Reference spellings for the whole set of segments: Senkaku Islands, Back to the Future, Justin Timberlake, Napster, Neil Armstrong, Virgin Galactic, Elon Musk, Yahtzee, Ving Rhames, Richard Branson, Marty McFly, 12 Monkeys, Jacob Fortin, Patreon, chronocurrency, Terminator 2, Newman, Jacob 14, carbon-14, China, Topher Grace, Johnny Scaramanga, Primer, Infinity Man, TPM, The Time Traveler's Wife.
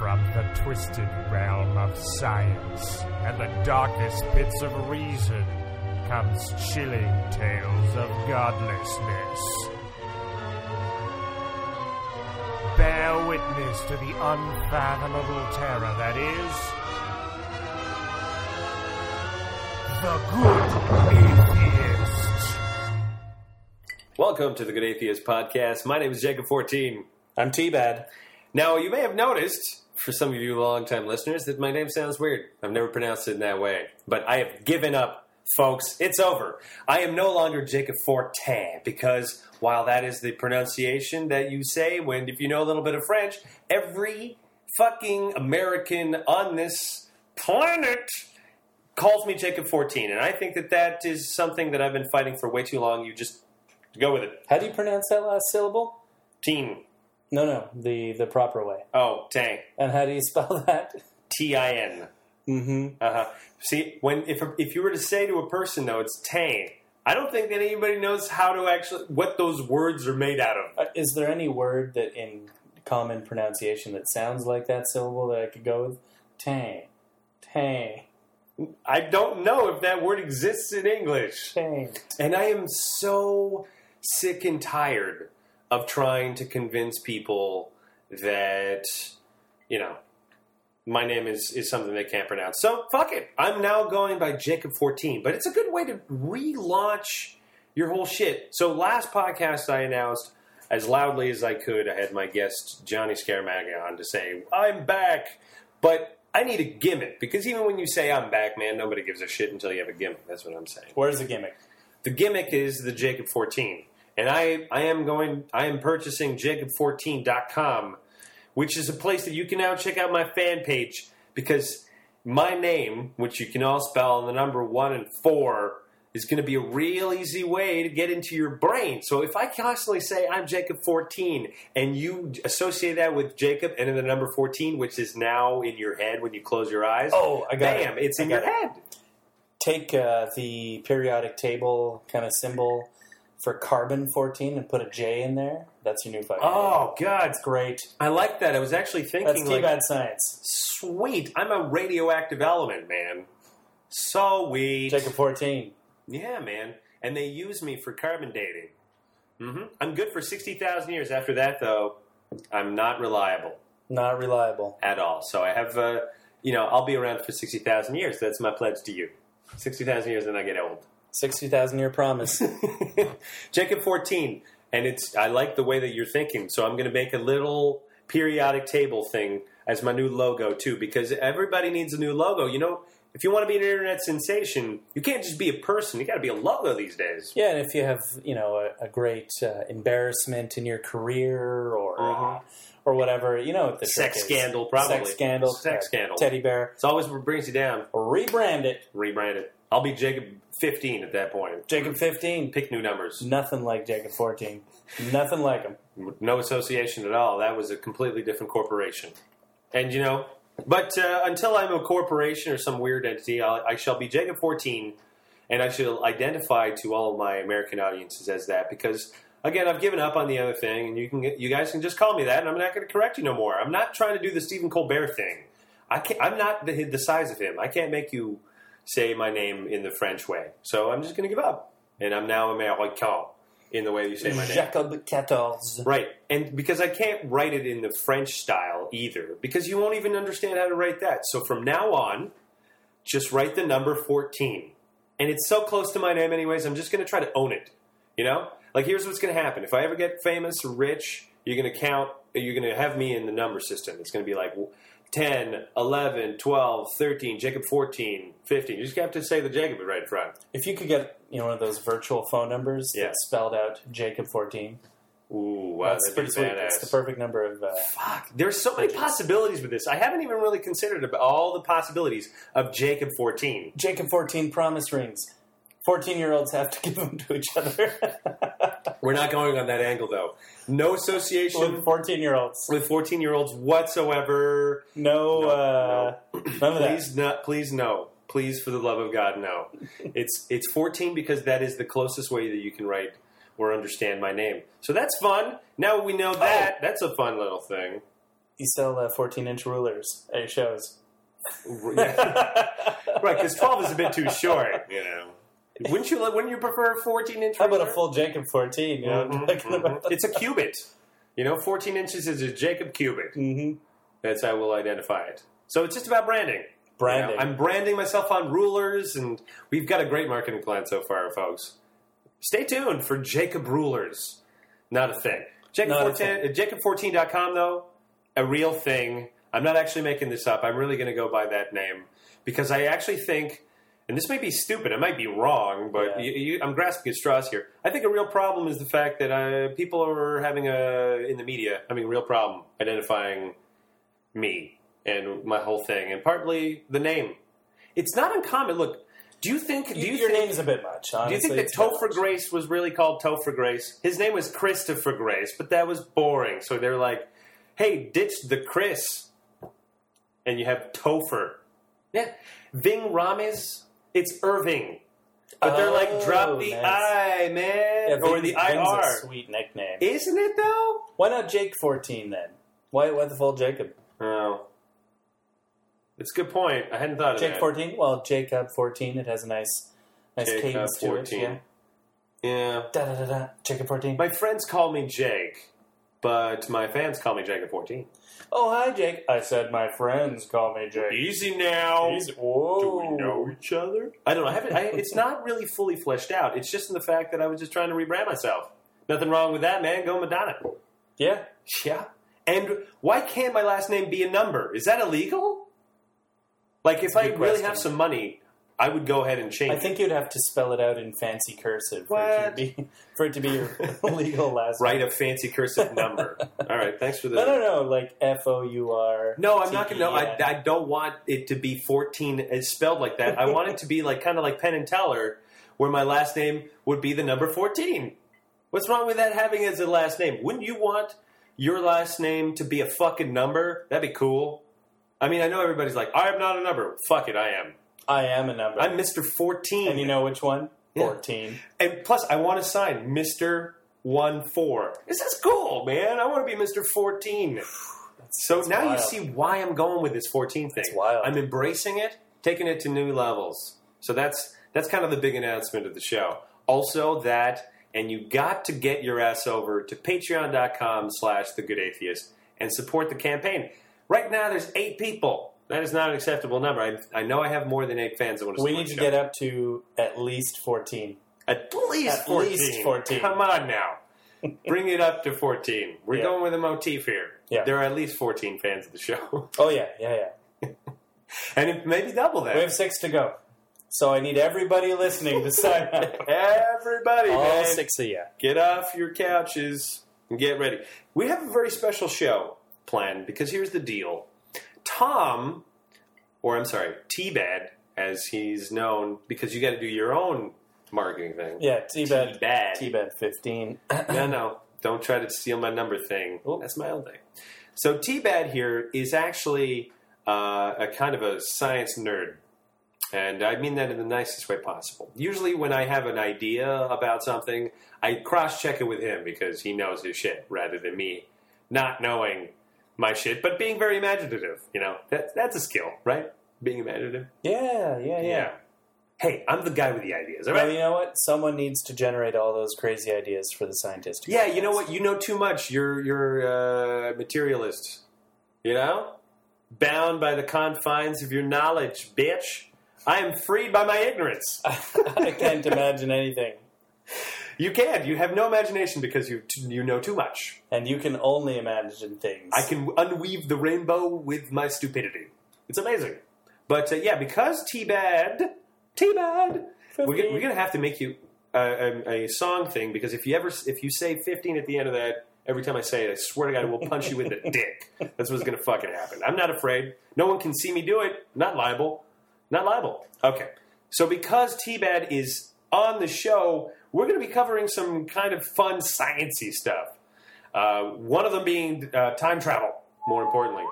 from the twisted realm of science and the darkest pits of reason comes chilling tales of godlessness. Bear witness to the unfathomable terror that is The Good Atheist. Welcome to The Good Atheist Podcast. My name is Jacob 14. I'm T-Bad. Now, you may have noticed, for some of you long-time listeners, that my name sounds weird. I've never pronounced it in that way. But I have given up, folks. It's over. I am no longer Jacob Fortin because while that is the pronunciation that you say when, if you know a little bit of French, every fucking American on this planet calls me Jacob 14, and I think that that is something that I've been fighting for way too long. You just go with it. How do you pronounce that last syllable? Teen. No, the proper way. Oh, tang. And how do you spell that? T-I-N. Mm-hmm. Uh-huh. See, if you were to say to a person, though, it's tang. I don't think that anybody knows how to actually, what those words are made out of. Is there any word that in common pronunciation that sounds like that syllable that I could go with? Tang. Tang. I don't know if that word exists in English. Dang. And I am so sick and tired of trying to convince people that, you know, my name is something they can't pronounce. So, fuck it. I'm now going by Jacob 14. But it's a good way to relaunch your whole shit. So, last podcast I announced, as loudly as I could, I had my guest Johnny Scaramanga on to say, I'm back, but I need a gimmick, because even when you say I'm back, man, nobody gives a shit until you have a gimmick. That's what I'm saying. Where's the gimmick? The gimmick is the Jacob 14. And I am purchasing Jacob14.com, which is a place that you can now check out my fan page, because my name, which you can all spell in the number 1 and 4, is going to be a real easy way to get into your brain. So if I constantly say, I'm Jacob 14, and you associate that with Jacob and then the number 14, which is now in your head when you close your eyes. Oh, I got it. Bam, it's in your head. Take the periodic table kind of symbol for carbon-14 and put a J in there. That's your new fucking Oh, name. God. That's great. I like that. I was actually thinking that's T-Bad science. Sweet. I'm a radioactive element, man. Sweet. Jacob 14. Yeah, man. And they use me for carbon dating. Mm-hmm. I'm good for 60,000 years. After that, though, I'm not reliable. Not reliable. At all. So I have, I'll be around for 60,000 years. That's my pledge to you. 60,000 years, then I get old. 60,000-year promise. Jacob 14. And I like the way that you're thinking. So I'm going to make a little periodic table thing as my new logo, too. Because everybody needs a new logo. You know, if you want to be an internet sensation, you can't just be a person. You got to be a logo these days. Yeah, and if you have, a great embarrassment in your career or whatever, what the sex scandal, probably. Sex scandal. Teddy bear. It's always what brings you down. Rebrand it. I'll be Jacob 15 at that point. Jacob 15. Pick new numbers. Nothing like Jacob 14. Nothing like him. No association at all. That was a completely different corporation. And, But until I'm a corporation or some weird entity, I shall be Jacob 14, and I shall identify to all of my American audiences as that. Because, again, I've given up on the other thing, and you guys can just call me that, and I'm not going to correct you no more. I'm not trying to do the Stephen Colbert thing. I'm not the size of him. I can't make you say my name in the French way. So I'm just going to give up. And I'm now American in the way you say my name. Jacob 14. Right. And because I can't write it in the French style either, because you won't even understand how to write that. So from now on, just write the number 14. And it's so close to my name anyways, I'm just going to try to own it. Like, here's what's going to happen. If I ever get famous or rich, you're going to have me in the number system. It's going to be like 10, 11, 12, 13, Jacob 14, 15. You just have to say the Jacob right in front. If you could get one of those virtual phone numbers that spelled out Jacob 14. Ooh, wow, that's pretty sweet. That's the perfect number of... Fuck, there's so many possibilities with this. I haven't even really considered all the possibilities of Jacob 14. Jacob 14 promise rings. 14-year-olds have to give them to each other. We're not going on that angle, though. No association with 14-year-olds. With 14-year-olds whatsoever. No. None of that. Please, no. Please, for the love of God, no. It's 14 because that is the closest way that you can write or understand my name. So that's fun. Now we know that. That's a fun little thing. You sell 14-inch rulers at your shows. Right, because 12 is a bit too short, you know. Wouldn't you prefer a 14-inch ruler? How about a full Jacob 14, you know what I'm talking about? It's a cubit. You know, 14 inches is a Jacob cubit. Mm-hmm. That's how we'll identify it. So it's just about branding. Branding. You know, I'm branding myself on rulers, and we've got a great marketing plan so far, folks. Stay tuned for Jacob Rulers. Not a thing. Jacob14.com, though, a real thing. I'm not actually making this up. I'm really going to go by that name because I actually think, and this may be stupid, I might be wrong, but I'm grasping at straws here. I think a real problem is the fact that people are having in the media, having a real problem identifying me and my whole thing, and partly the name. It's not uncommon. Look, do you think your name is a bit much, honestly. Do you think that Topher Grace was really called Topher Grace? His name was Christopher Grace, but that was boring. So they're like, hey, ditch the Chris. And you have Topher. Yeah. Ving Rhames, it's Irving. But they're like, drop the I, man. Yeah, or the IR. That's a sweet nickname. Isn't it, though? Why not Jake 14, then? Why the full Jacob? Oh. It's a good point. I hadn't thought of that. Jake 14? Well, Jacob 14. It has a nice cadence to it. Yeah. Da-da-da-da. Jacob 14. My friends call me Jake, but my fans call me Jacob 14. Oh, hi, Jake. I said my friends call me Jake. Easy now. Easy. Whoa. Do we know each other? I don't know. It's not really fully fleshed out. It's just in the fact that I was just trying to rebrand myself. Nothing wrong with that, man. Go Madonna. Yeah. Yeah. And why can't my last name be a number? Is that illegal? Like, if I really have some money, I would go ahead and change it. I think you'd have to spell it out in fancy cursive for it to be your legal last name. Write a fancy cursive number. All right, thanks for the... No, like F-O-U-R... No, I'm not going to... No, I don't want it to be 14 it's spelled like that. I want it to be like kind of like Penn and Teller, where my last name would be the number 14. What's wrong with that having as a last name? Wouldn't you want your last name to be a fucking number? That'd be cool. I mean, I know everybody's like, I am not a number. Fuck it, I am. I am a number. I'm Mr. 14. And you know which one? Yeah. 14. And plus, I want to sign Mr. 14. This is cool, man. I want to be Mr. 14. Now you see why I'm going with this 14 thing. It's wild. I'm embracing it, taking it to new levels. So that's kind of the big announcement of the show. Also that, and you got to get your ass over to patreon.com/thegoodatheist and support the campaign. Right now, there's 8 people. That is not an acceptable number. I know I have more than 8 fans. I want to support the show. We need to get up to at least 14. At least 14. Come on now. Bring it up to 14. We're going with a motif here. Yeah. There are at least 14 fans of the show. Oh, yeah. And maybe double that. We have 6 to go. So I need everybody listening to sign up. Everybody, All 6 of you. Get off your couches and get ready. We have a very special show plan, because here's the deal. T-Bad, as he's known, because you got to do your own marketing thing. Yeah, T-Bad. T-Bad 15. No, don't try to steal my number thing. Ooh. That's my own thing. So T-Bad here is actually a kind of a science nerd, and I mean that in the nicest way possible. Usually when I have an idea about something, I cross-check it with him, because he knows his shit, rather than me not knowing my shit, but being very imaginative, you know, that's a skill, right? Being imaginative. Yeah. Hey, I'm the guy with the ideas, all right? Well, you know what? Someone needs to generate all those crazy ideas for the scientist. Yeah, you know what? You know too much. You're materialist, you know? Bound by the confines of your knowledge, bitch. I am freed by my ignorance. I can't imagine anything. You can't. You have no imagination because you know too much. And you can only imagine things. I can unweave the rainbow with my stupidity. It's amazing. But, because T-Bad, we're going to have to make you a song thing, because if you say 15 at the end of that, every time I say it, I swear to God, I will punch you in the dick. That's what's going to fucking happen. I'm not afraid. No one can see me do it. Not liable. Okay. So because T-Bad is on the show, we're going to be covering some kind of fun, sciencey stuff. One of them being time travel, more importantly.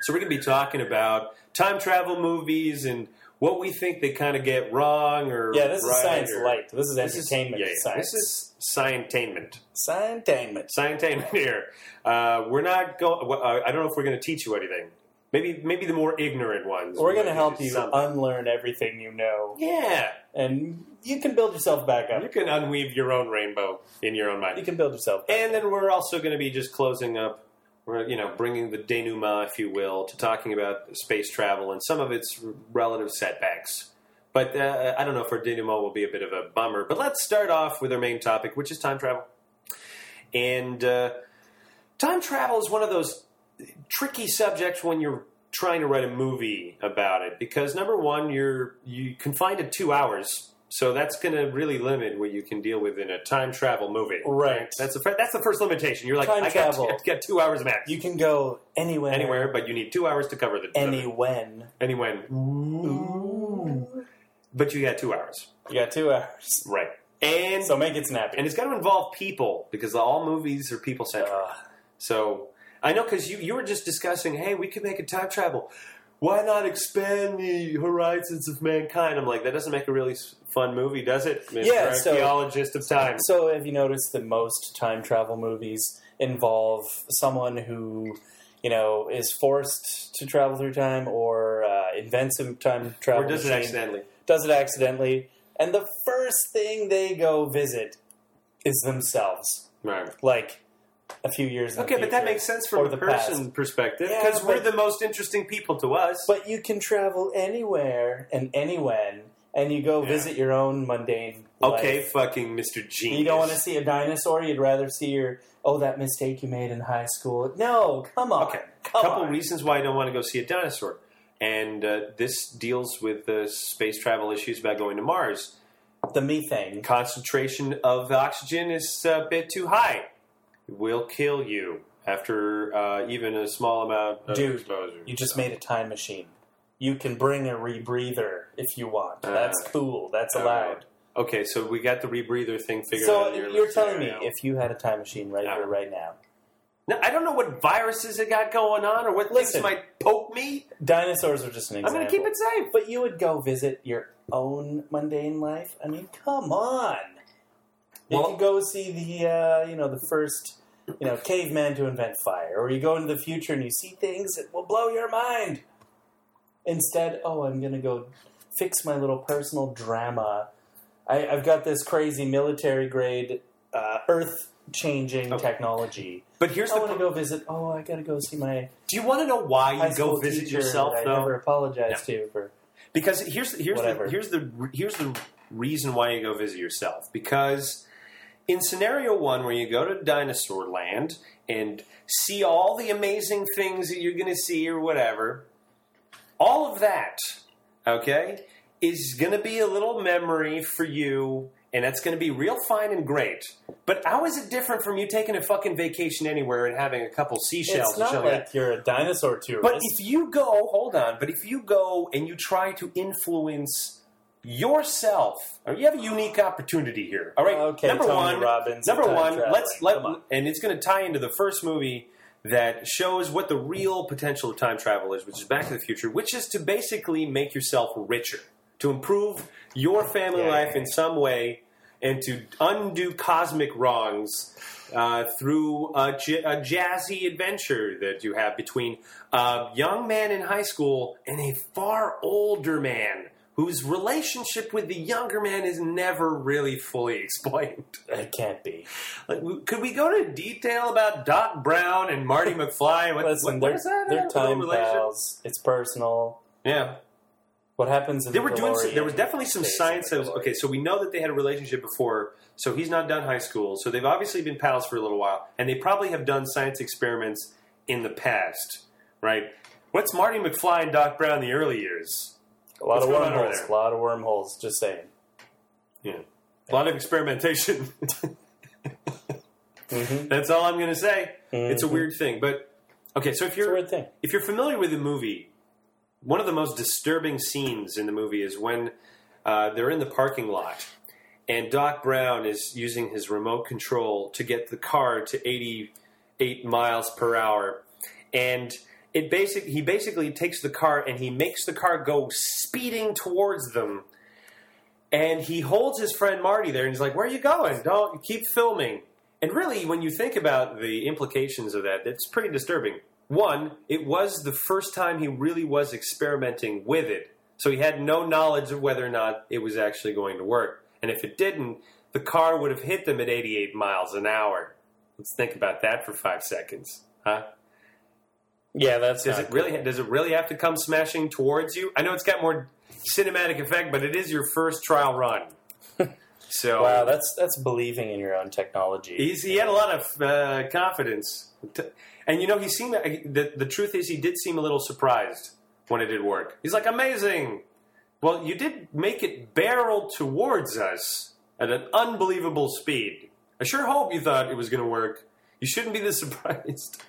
So we're going to be talking about time travel movies and what we think they kind of get wrong or right. This is science light. This is entertainment. This is scientainment. Scientainment here. We're not going. I don't know if we're going to teach you anything. Maybe the more ignorant ones. We're going to help you unlearn everything you know. Yeah. And you can build yourself back up. You can unweave your own rainbow in your own mind. You can build yourself back up. And then we're also going to be just closing up, bringing the denouement, if you will, to talking about space travel and some of its relative setbacks. But I don't know if our denouement will be a bit of a bummer. But let's start off with our main topic, which is time travel. And time travel is one of those tricky subjects when you're trying to write a movie about it, because number one, you confined to 2 hours, so that's going to really limit what you can deal with in a time travel movie. Right. That's the first limitation. You're like, I got 2 hours max. You can go anywhere, but you need 2 hours to cover the anywhen. Ooh. But you got 2 hours. Right. And so make it snappy. And it's got to involve people, because all movies are people centric. So. I know, because you were just discussing, hey, we could make a time travel. Why not expand the horizons of mankind? I'm like, that doesn't make a really fun movie, does it? Mr. Archaeologist of Time. So have you noticed that most time travel movies involve someone who, is forced to travel through time or invents a time travel machine? Or does it accidentally. And the first thing they go visit is themselves. Right. Like, a few years in the future, but that makes sense from a person perspective, because we're the most interesting people to us. But you can travel anywhere and anywhen, and you go visit your own mundane life. Okay, fucking Mr. Genius. You don't want to see a dinosaur? You'd rather see that mistake you made in high school. No, come on. Okay, a couple reasons why I don't want to go see a dinosaur. And this deals with the space travel issues about going to Mars. The methane. Concentration of oxygen is a bit too high. Will kill you after even a small amount of exposure. You just made a time machine. You can bring a rebreather if you want. That's cool. That's allowed. Okay, so we got the rebreather thing figured out. So you're telling me if you had a time machine here, right now. Now, I don't know what viruses it got going on or what things might poke me. Dinosaurs are just an example. I'm going to keep it safe. But you would go visit your own mundane life? I mean, come on. Well, you can go see the, the first, caveman to invent fire. Or you go into the future and you see things that will blow your mind. Instead, I'm going to go fix my little personal drama. I've got this crazy military-grade, earth-changing technology. But here's the problem. I want to go visit. Oh, I got to go see my... Do you want to know why you go visit yourself, though? I never apologize to for... Because here's the reason why you go visit yourself. Because... in scenario one, where you go to dinosaur land and see all the amazing things that you're going to see or whatever, all of that, is going to be a little memory for you, and that's going to be real fine and great. But how is it different from you taking a fucking vacation anywhere and having a couple seashells? It's not like you're a dinosaur tourist. But if you go and you try to influence... yourself. You have a unique opportunity here. All right. Okay. Number one. And it's going to tie into the first movie that shows what the real potential of time travel is, which is Back to the Future, which is to basically make yourself richer, to improve your family life in some way, and to undo cosmic wrongs through a jazzy adventure that you have between a young man in high school and a far older man, whose relationship with the younger man is never really fully explained. It can't be. Like, could we go to detail about Doc Brown and Marty McFly? They're time pals. It's personal. Yeah. What happens in the DeLorean? There was definitely some science that was... Okay, so we know that they had a relationship before, so he's not done high school, so they've obviously been pals for a little while, and they probably have done science experiments in the past, right? What's Marty McFly and Doc Brown in the early years? A lot of wormholes, just saying. Yeah. A lot of experimentation. Mm-hmm. That's all I'm going to say. Mm-hmm. It's a weird thing. But, okay, so if you're familiar with the movie, one of the most disturbing scenes in the movie is when they're in the parking lot and Doc Brown is using his remote control to get the car to 88 miles per hour. And it basically, he basically takes the car and he makes the car go speeding towards them. And he holds his friend Marty there and he's like, where are you going? Don't keep filming. And really, when you think about the implications of that, it's pretty disturbing. One, it was the first time he really was experimenting with it. So he had no knowledge of whether or not it was actually going to work. And if it didn't, the car would have hit them at 88 miles an hour. Let's think about that for 5 seconds, huh? Yeah, that's does it really have to come smashing towards you? I know it's got more cinematic effect, but it is your first trial run. So wow, that's believing in your own technology. He had a lot of confidence. And, you know, he seemed... The truth is, he did seem a little surprised when it did work. He's like, amazing! Well, you did make it barrel towards us at an unbelievable speed. I sure hope you thought it was going to work. You shouldn't be this surprised.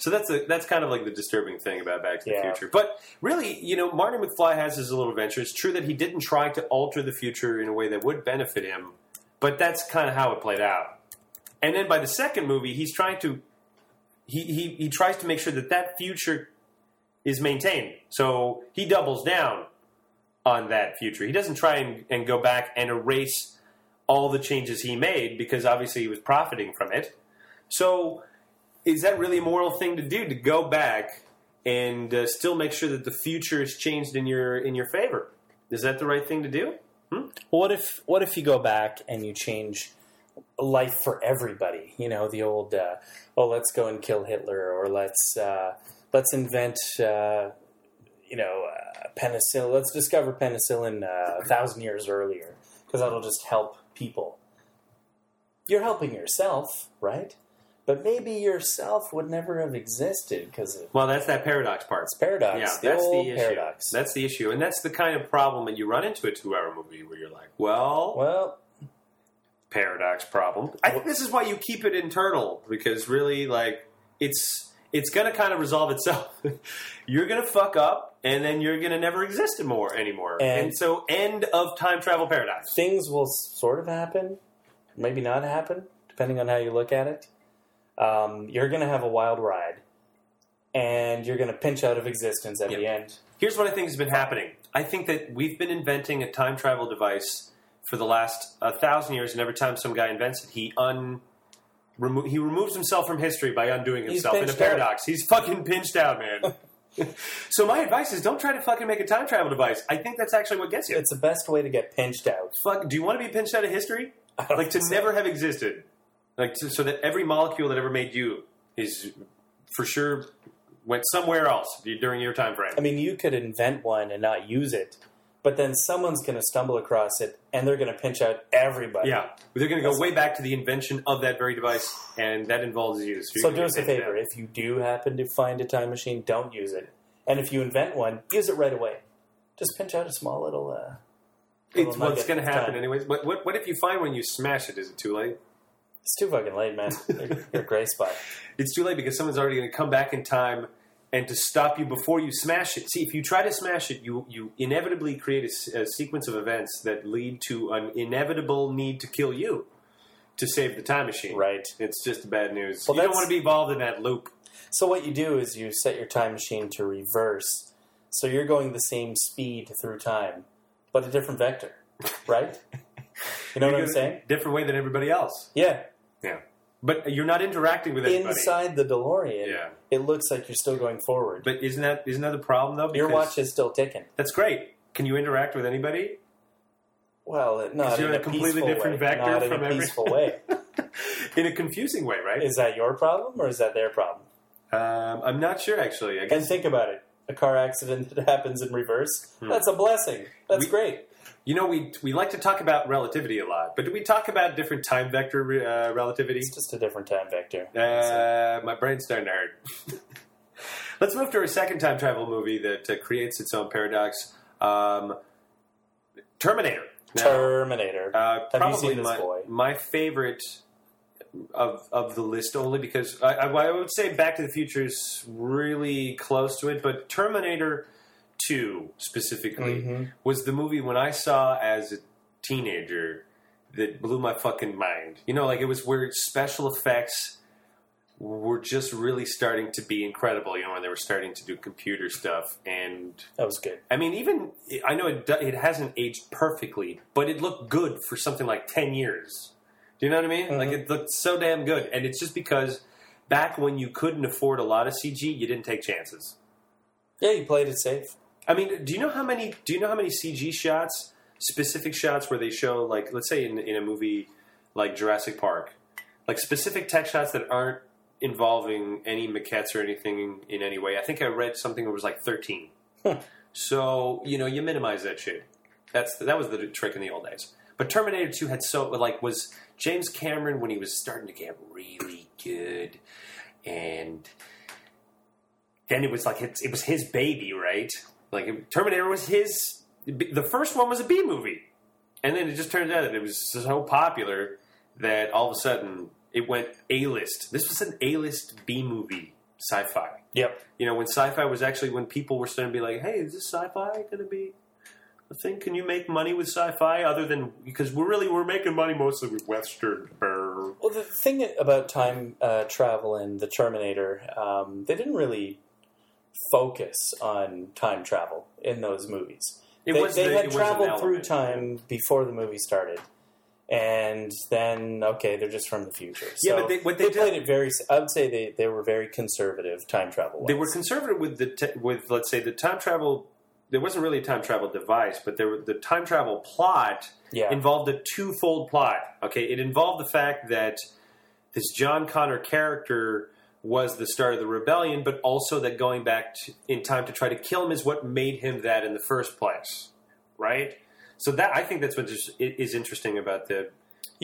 So that's kind of like the disturbing thing about Back to the Future. But really, you know, Marty McFly has his little venture. It's true that he didn't try to alter the future in a way that would benefit him, but that's kind of how it played out. And then by the second movie, he's trying to... He tries to make sure that future is maintained. So he doubles down on that future. He doesn't try and go back and erase all the changes he made because obviously he was profiting from it. So is that really a moral thing to do, to go back and still make sure that the future is changed in your favor? Is that the right thing to do? What if you go back and you change life for everybody? You know, the old let's go and kill Hitler, or let's invent penicillin. Let's discover penicillin 1,000 years earlier, because that'll just help people. You're helping yourself, right? But maybe yourself would never have existed because... Well, that's that paradox part. It's paradox. Yeah, that's the issue. Paradox. That's the issue, and that's the kind of problem that you run into a 2-hour movie where you're like, well, paradox problem. I think this is why you keep it internal, because really, like, it's going to kind of resolve itself. You're going to fuck up, and then you're going to never exist anymore. And so, end of time travel paradox. Things will sort of happen, maybe not happen, depending on how you look at it. You're going to have a wild ride, and you're going to pinch out of existence at the end. Here's what I think has been happening. I think that we've been inventing a time travel device for the last 1,000 years, and every time some guy invents it, he removes himself from history by undoing himself in a paradox. Out. He's fucking pinched out, man. So my advice is, don't try to fucking make a time travel device. I think that's actually what gets you. It's the best way to get pinched out. Fuck, do you want to be pinched out of history? Like, to never have existed. Like, so that every molecule that ever made you is, for sure, went somewhere else during your time frame. I mean, you could invent one and not use it, but then someone's going to stumble across it, and they're going to pinch out everybody. Yeah, they're going to go way back to the invention of that very device, and that involves you. So do us a favor. If you do happen to find a time machine, don't use it. And if you invent one, use it right away. Just pinch out a small little... it's what's going to happen anyways. What if you find one, you smash it? Is it too late? It's too fucking late, man. You're a gray spot. It's too late because someone's already going to come back in time and to stop you before you smash it. See, if you try to smash it, you inevitably create a sequence of events that lead to an inevitable need to kill you to save the time machine. Right. It's just bad news. Well, you don't want to be involved in that loop. So what you do is you set your time machine to reverse. So you're going the same speed through time, but a different vector, right? You know what I'm saying? Different way than everybody else. Yeah. Yeah. But you're not interacting with anybody. Inside the DeLorean, it looks like you're still going forward. But isn't that the problem, though? Your watch is still ticking. That's great. Can you interact with anybody? Well, not in a completely different vector from every peaceful way. In a confusing way, right? Is that your problem or is that their problem? I'm not sure, actually. I guess. And think about it. A car accident that happens in reverse, that's a blessing. That's great. You know, we like to talk about relativity a lot, but do we talk about different time vector relativity? It's just a different time vector. My brain's starting to hurt. Let's move to our second time travel movie that creates its own paradox. Terminator. Now, Terminator. Probably my favorite of the list, only because I would say Back to the Future is really close to it, but Terminator 2 specifically was the movie when I saw as a teenager that blew my fucking mind. You know, like, it was where special effects were just really starting to be incredible, you know, when they were starting to do computer stuff. And that was good. I mean, even, I know it hasn't aged perfectly, but it looked good for something like 10 years. Do you know what I mean? Mm-hmm. Like, it looked so damn good. And it's just because back when you couldn't afford a lot of CG, you didn't take chances. Yeah, you played it safe. I mean, do you know how many CG shots, specific shots where they show, like, let's say in a movie like Jurassic Park, like specific tech shots that aren't involving any maquettes or anything in any way. I think I read something that was like 13. Huh. So, you know, you minimize that shit. That was the trick in the old days. But Terminator 2 had was James Cameron when he was starting to get really good, and then it was like it was his baby, right? Like Terminator was his. The first one was a B movie, and then it just turned out that it was so popular that all of a sudden it went A-list. This was an A-list B movie sci-fi. Yep. You know, when sci-fi was actually when people were starting to be like, "Hey, is this sci-fi going to be a thing? Can you make money with sci-fi?" Other than because we're making money mostly with Western. Well, the thing about time travel in the Terminator, they didn't really focus on time travel in those movies. They had traveled through time before the movie started, and then they're just from the future. So yeah, but they played it very. I would say they were very conservative time travel wise. They were conservative with let's say the time travel. There wasn't really a time travel device, but the time travel plot involved a twofold plot. Okay, it involved the fact that this John Connor character was the start of the rebellion, but also that going back in time to try to kill him is what made him that in the first place, right? So that I think that's what is interesting about the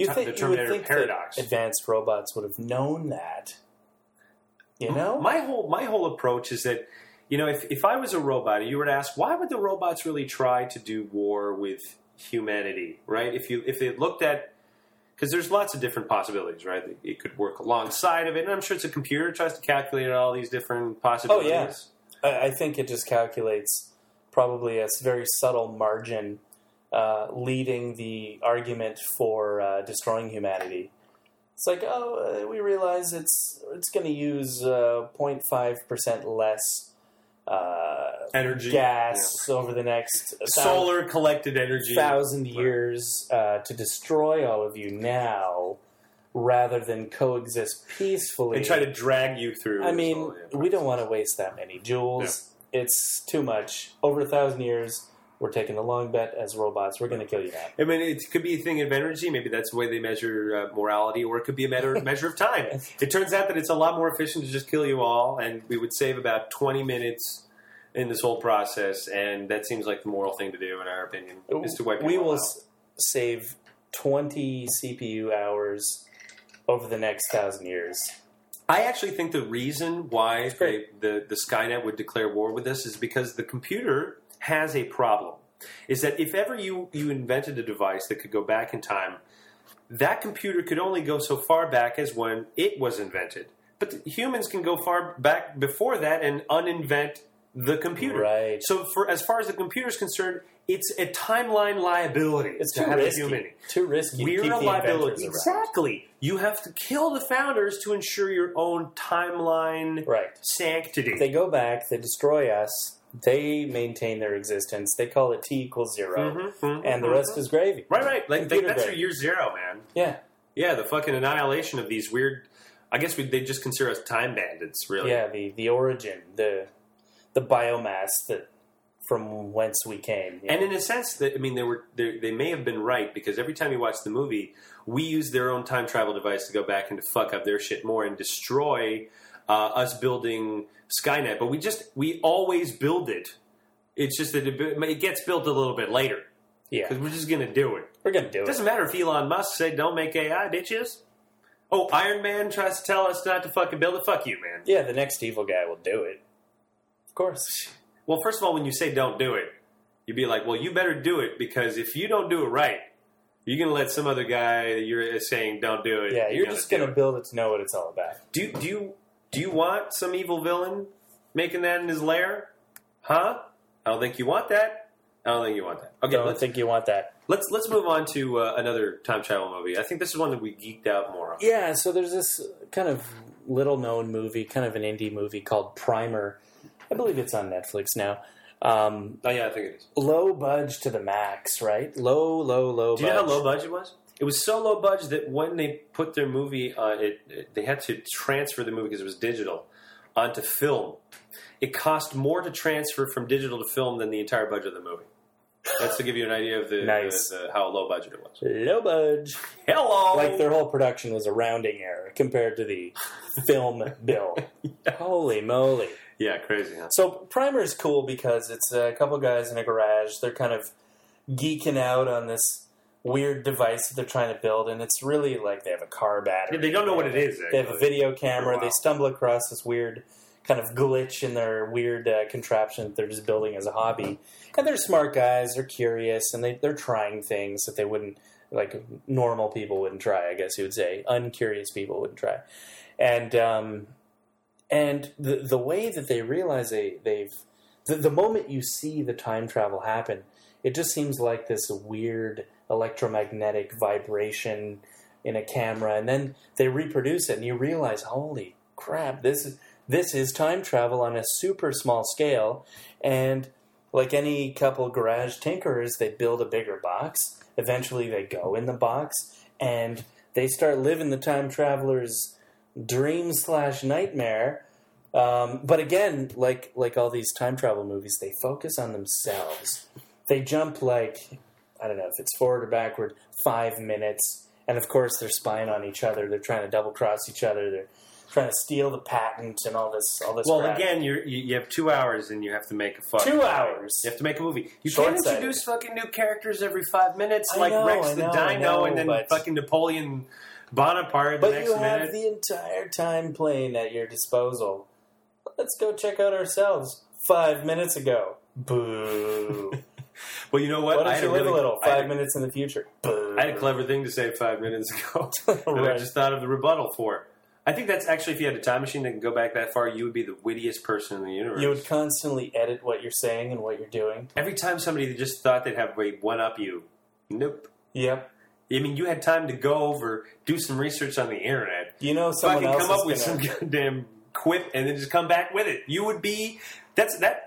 Terminator paradox. That advanced robots would have known that, you know. My whole approach is that, you know, if I was a robot, and you were to ask, why would the robots really try to do war with humanity, right? If they looked at, because there's lots of different possibilities, right? It could work alongside of it, and I'm sure it's a computer that tries to calculate all these different possibilities. Oh, yeah. I think it just calculates probably a very subtle margin leading the argument for destroying humanity. It's like, we realize it's going to use 0.5% less energy, gas over the next solar collected energy 1,000 years to destroy all of you now, rather than coexist peacefully and try to drag you through. I mean, we don't want to waste that many joules. No. It's too much. Over 1,000 years, we're taking the long bet as robots. We're going to kill you now. I mean, it could be a thing of energy. Maybe that's the way they measure morality, or it could be a measure of time. It turns out that it's a lot more efficient to just kill you all, and we would save about 20 minutes in this whole process, and that seems like the moral thing to do, in our opinion, is to wipe people out. We will save 20 CPU hours over the next 1,000 years. I actually think the reason why the Skynet would declare war with us is because the computer has a problem. Is that if ever you invented a device that could go back in time, that computer could only go so far back as when it was invented. But humans can go far back before that and uninvent the computer. Right. So as far as the computer is concerned, it's a timeline liability. It's too risky. Too risky. We're a liability. Exactly. You have to kill the founders to ensure your own timeline sanctity. If they go back, they destroy us. They maintain their existence. They call it T=0, and the rest is gravy. Right. Like that's your year zero, man. Yeah. The fucking annihilation of these weird. I guess they just consider us time bandits, really. Yeah, the origin, the biomass that from whence we came. And in a sense, they may have been right, because every time you watch the movie, we use their own time travel device to go back and to fuck up their shit more and destroy us building Skynet, but we always build it. It's just that it gets built a little bit later. Yeah. Because we're just going to do it. It doesn't matter if Elon Musk said, don't make AI, bitches. Oh, Iron Man tries to tell us not to fucking build it. Fuck you, man. Yeah, the next evil guy will do it. Of course. Well, first of all, when you say don't do it, you'd be like, well, you better do it, because if you don't do it right, you're going to let some other guy that you're saying don't do it. Yeah, you're just going to build it to know what it's all about. Do you want some evil villain making that in his lair? Huh? I don't think you want that. I don't think you want that. Okay, I don't think you want that. Let's move on to another time travel movie. I think this is one that we geeked out more on. Yeah, so there's this kind of little-known movie, kind of an indie movie called Primer. I believe it's on Netflix now. Oh, yeah, I think it is. Low budge to the max, right? Low budge. Do you know how low budge it was? It was so low budge that when they put their movie on it, they had to transfer the movie because it was digital onto film. It cost more to transfer from digital to film than the entire budget of the movie. That's to give you an idea of how low budget it was. Low budge. Hello. Like their whole production was a rounding error compared to the film bill. Yeah. Holy moly. Yeah, crazy, huh? So Primer is cool because it's a couple guys in a garage. They're kind of geeking out on this weird device that they're trying to build, and it's really like they have a car battery. Yeah, they don't know what it is, actually. They have a video camera. They stumble across this weird kind of glitch in their weird contraption that they're just building as a hobby. And they're smart guys. They're curious, and they're trying things that they wouldn't, like normal people wouldn't try, I guess you would say. Uncurious people wouldn't try. And the way that they realize the moment you see the time travel happen, it just seems like this weird electromagnetic vibration in a camera, and then they reproduce it, and you realize, holy crap, this is time travel on a super small scale. And like any couple garage tinkerers, they build a bigger box. Eventually, they go in the box, and they start living the time traveler's dream/nightmare, but again, like all these time travel movies, they focus on themselves. They jump, like, I don't know if it's forward or backward, 5 minutes, and of course they're spying on each other. They're trying to double cross each other. They're trying to steal the patent and all this. Well, crap. Again, you have 2 hours and you have to make a fucking 2 hours. You have to make a movie. You can't introduce fucking new characters every 5 minutes, like Rex the Dino, and then fucking Napoleon Bonaparte the next minute. But you have the entire time plane at your disposal. Let's go check out ourselves 5 minutes ago. Boo. Well, you know what? Why don't you live a little 5 minutes in the future? Boo. I had a clever thing to say 5 minutes ago. Right. I just thought of the rebuttal for it. I think that's actually, if you had a time machine that could go back that far, you would be the wittiest person in the universe. You would constantly edit what you're saying and what you're doing. Every time somebody just thought they'd have a one-up you. Nope. Yep. I mean, you had time to go over, do some research on the internet. You know, someone else come up with some goddamn quip and then just come back with it. You would be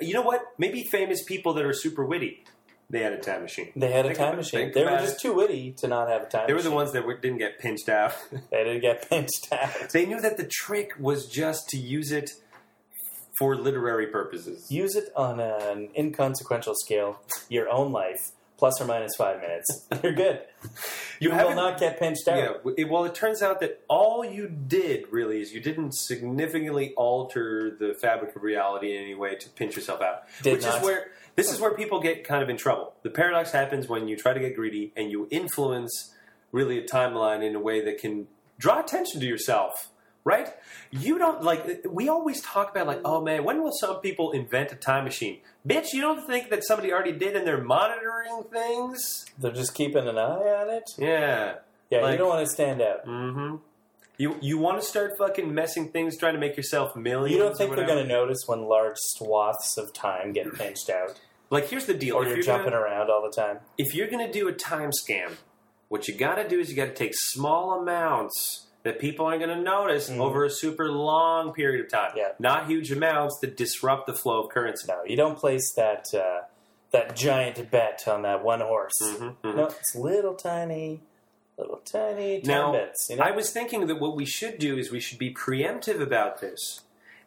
You know what? Maybe famous people that are super witty, they had a time machine. They were just too witty to not have a time machine. They were the ones that didn't get pinched out. They didn't get pinched out. They knew that the trick was just to use it for literary purposes. Use it on an inconsequential scale, your own life. Plus or minus 5 minutes. You're good. You will not get pinched out. Yeah, it turns out that all you did, really, is you didn't significantly alter the fabric of reality in any way to pinch yourself out. This is where people get kind of in trouble. The paradox happens when you try to get greedy and you influence, really, a timeline in a way that can draw attention to yourself. Right? You don't, like, we always talk about, like, oh man, when will some people invent a time machine? Bitch, you don't think that somebody already did and they're monitoring things? They're just keeping an eye on it? Yeah. Yeah, like, you don't want to stand out. Mm-hmm. You want to start fucking messing things, trying to make yourself millions. You don't think they're going to notice when large swaths of time get pinched out? Like, here's the deal. Or you're jumping around all the time. If you're going to do a time scam, what you got to do is you got to take small amounts that people aren't going to notice over a super long period of time. Yeah. Not huge amounts that disrupt the flow of currency. No, you don't place that giant bet on that one horse. Mm-hmm, mm-hmm. No, it's little tiny bets. You know? I was thinking that what we should do is we should be preemptive about this,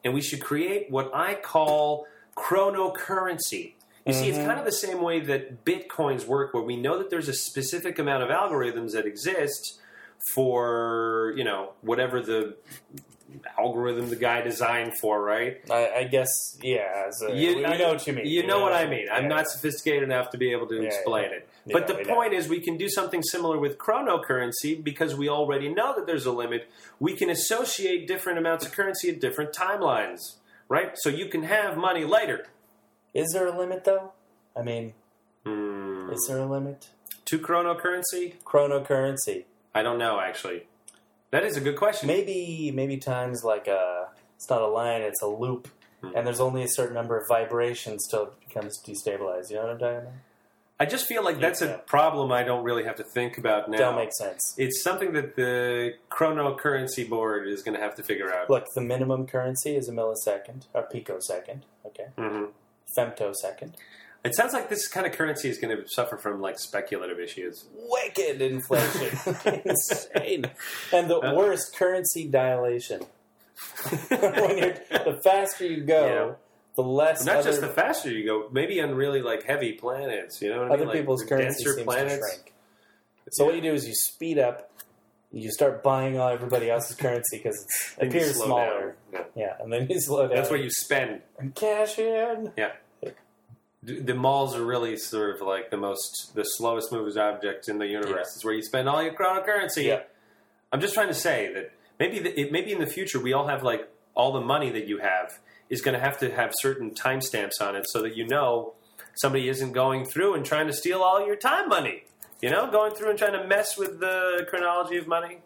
and we should create what I call chronocurrency. You see, it's kind of the same way that bitcoins work, where we know that there's a specific amount of algorithms that exist for, you know, whatever the algorithm the guy designed for, right? I guess, yeah. I know what you mean. You know what I mean. Yeah. I'm not sophisticated enough to be able to explain it. But the point is we can do something similar with chronocurrency because we already know that there's a limit. We can associate different amounts of currency at different timelines, right? So you can have money later. Is there a limit, though? I mean, is there a limit? To chronocurrency? Chronocurrency. I don't know, actually. That is a good question. Maybe time's like it's not a line, it's a loop. And there's only a certain number of vibrations till it becomes destabilized. You know what I'm talking about? I just feel like that's a problem I don't really have to think about now. That makes sense. It's something that the chronocurrency board is going to have to figure out. Look, the minimum currency is a millisecond, or picosecond, okay? Mm-hmm. Femtosecond. It sounds like this kind of currency is going to suffer from, like, speculative issues. Wicked inflation. Insane. And the worst, currency dilation. When you're, the faster you go... Yeah. The less not other, just the faster you go, maybe on really like heavy planets, you know what I mean? Other people's currency seems to shrink. So what you do is you speed up, you start buying all everybody else's currency because it appears smaller. Yeah, and then you slow down. That's where you spend. And cash in. Yeah. The malls are really sort of like the slowest moving object in the universe. It's where you spend all your cryptocurrency. Yeah. I'm just trying to say that maybe in the future we all have like all the money that you have is going to have certain timestamps on it so that you know somebody isn't going through and trying to steal all your time money. You know, going through and trying to mess with the chronology of money.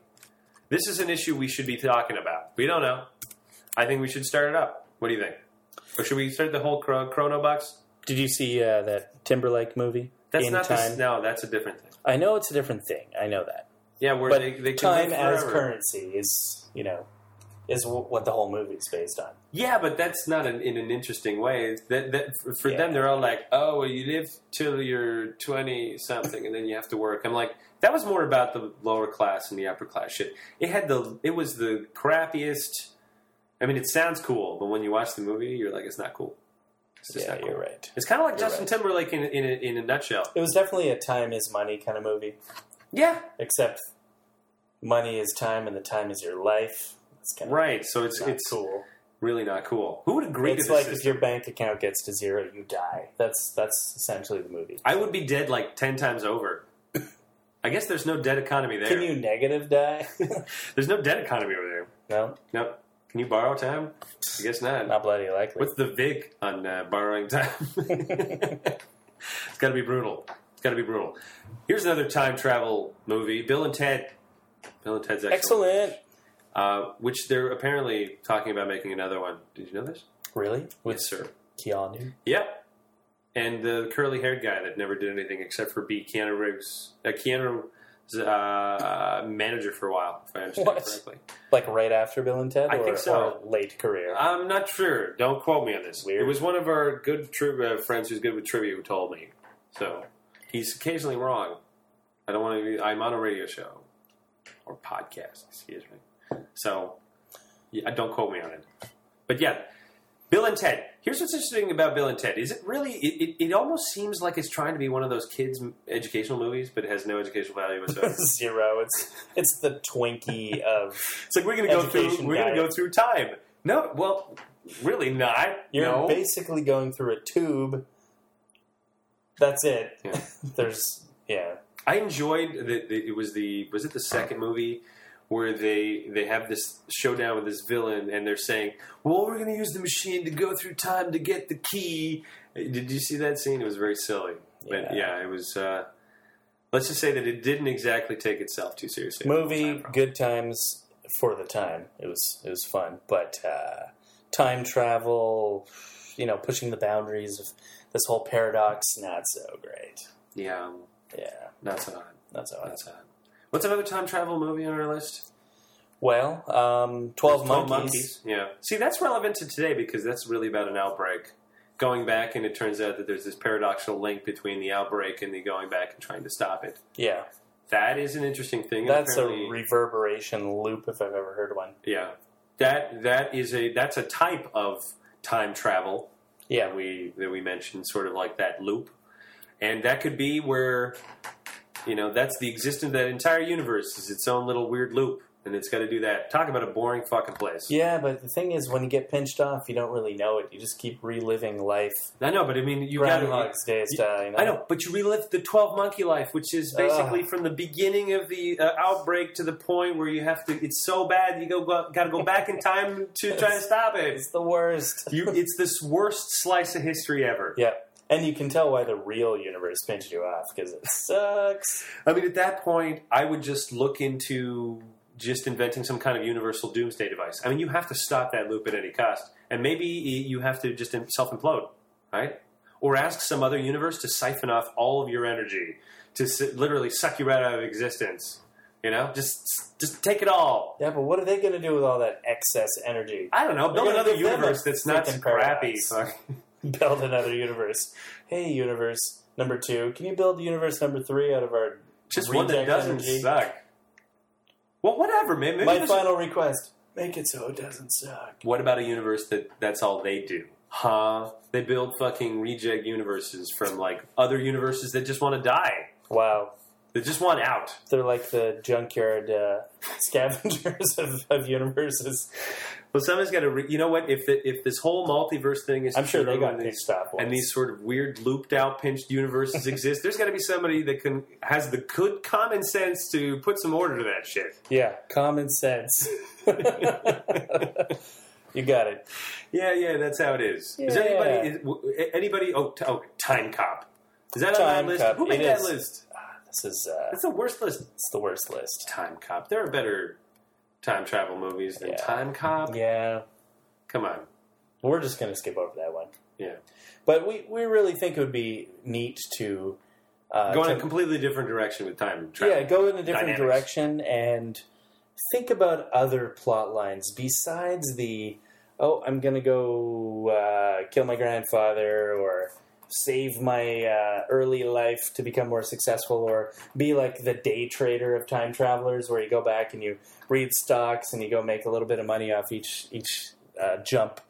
This is an issue we should be talking about. We don't know. I think we should start it up. What do you think? Or should we start the whole chronobox? Did you see that Timberlake movie? That's not time. No, that's a different thing. I know it's a different thing. I know that. Yeah, where but they can time as currency is, you know... is what the whole movie is based on. Yeah, but that's not in an interesting way. For them, they're all like, oh, well, you live till you're 20-something, and then you have to work. I'm like, that was more about the lower class and the upper class shit. It was the crappiest... I mean, it sounds cool, but when you watch the movie, you're like, it's not cool. It's just not cool. You're right. It's kind of like Justin Timberlake in a nutshell. It was definitely a time is money kind of movie. Yeah. Except money is time, and the time is your life. Right, so it's cool. Really not cool. Who would agree to this? It's like if your bank account gets to zero, you die. That's essentially the movie. I would be dead like 10 times over. I guess there's no dead economy there. Can you negative die? There's no dead economy over there. No. Can you borrow time? I guess not. Not bloody likely. What's the VIG on borrowing time? It's got to be brutal. It's got to be brutal. Here's another time travel movie, Bill and Ted. Bill and Ted's Excellent. Which they're apparently talking about making another one. Did you know this? Really? Yes, sir. Keanu? Yep. And the curly-haired guy that never did anything except for be Keanu Reeves. Keanu's manager for a while, if I understand correctly. Like right after Bill and Ted? I think so. Or late career? I'm not sure. Don't quote me on this. Weird. It was one of our good friends who's good with trivia who told me. So he's occasionally wrong. I don't want to be... I'm on a radio show. Or podcast, excuse me. So, yeah, don't quote me on it. But yeah, Bill and Ted. Here's what's interesting about Bill and Ted. Is it really, it almost seems like it's trying to be one of those kids' educational movies, but it has no educational value whatsoever. Zero. It's the Twinkie of It's like we're gonna go through time. No, well, really not. You're basically going through a tube. That's it. Yeah. I enjoyed was it the second movie where they have this showdown with this villain, and they're saying, well, we're going to use the machine to go through time to get the key. Did you see that scene? It was very silly. Yeah. But, yeah, it was... let's just say that it didn't exactly take itself too seriously. Movie, good times for the time. It was fun. But time travel, you know, pushing the boundaries of this whole paradox, not so great. Yeah. Yeah. Not so hot. What's another time travel movie on our list? Well, 12 Monkeys. Yeah. See, that's relevant to today because that's really about an outbreak. Going back, and it turns out that there's this paradoxical link between the outbreak and the going back and trying to stop it. Yeah. That is an interesting thing. That's a reverberation loop, if I've ever heard one. Yeah. That's a type of time travel that we mentioned, sort of like that loop. And that could be where... You know, that's the existence of that entire universe is its own little weird loop, and it's got to do that. Talk about a boring fucking place. Yeah, but the thing is, when you get pinched off, you don't really know it. You just keep reliving life. I know, but I mean, you got to... Groundhog's Day style, you know? I know, but you relive the 12 Monkey life, which is basically from the beginning of the outbreak to the point where you have to... It's so bad, you got to go back in time to try to stop it. It's the worst. It's this worst slice of history ever. Yeah. And you can tell why the real universe pinched you off, because it sucks. I mean, at that point, I would just look into just inventing some kind of universal doomsday device. I mean, you have to stop that loop at any cost. And maybe you have to just self-implode, right? or ask some other universe to siphon off all of your energy, to literally suck you right out of existence. You know, just take it all. Yeah, but what are they going to do with all that excess energy? I don't know. Build another universe that's not crappy. Build another universe. Hey, universe number 2, can you build universe number 3 out of our just one that doesn't suck? Well, whatever, man. Maybe my final request: make it so it doesn't suck. What about a universe that's all they do? Huh? They build fucking reject universes from like other universes that just want to die. Wow. They just want out. They're like the junkyard scavengers of universes. Well, somebody's got to... you know what? If this whole multiverse thing is... I'm sure they got pinched up once. And these sort of weird, looped-out, pinched universes exist, there's got to be somebody that has the good common sense to put some order to that shit. Yeah, common sense. You got it. Yeah, that's how it is. Yeah. Is anybody... Oh, Time Cop. Is that on that list? Who made that list? That's the worst list. It's the worst list. Time Cop. There are better time travel movies than Time Cop. Yeah. Come on. We're just going to skip over that one. Yeah. But we really think it would be neat to... go in a completely different direction with time travel. Yeah, go in a different direction and think about other plot lines besides the, I'm going to go kill my grandfather or... save my early life to become more successful, or be like the day trader of time travelers, where you go back and you read stocks and you go make a little bit of money off each jump.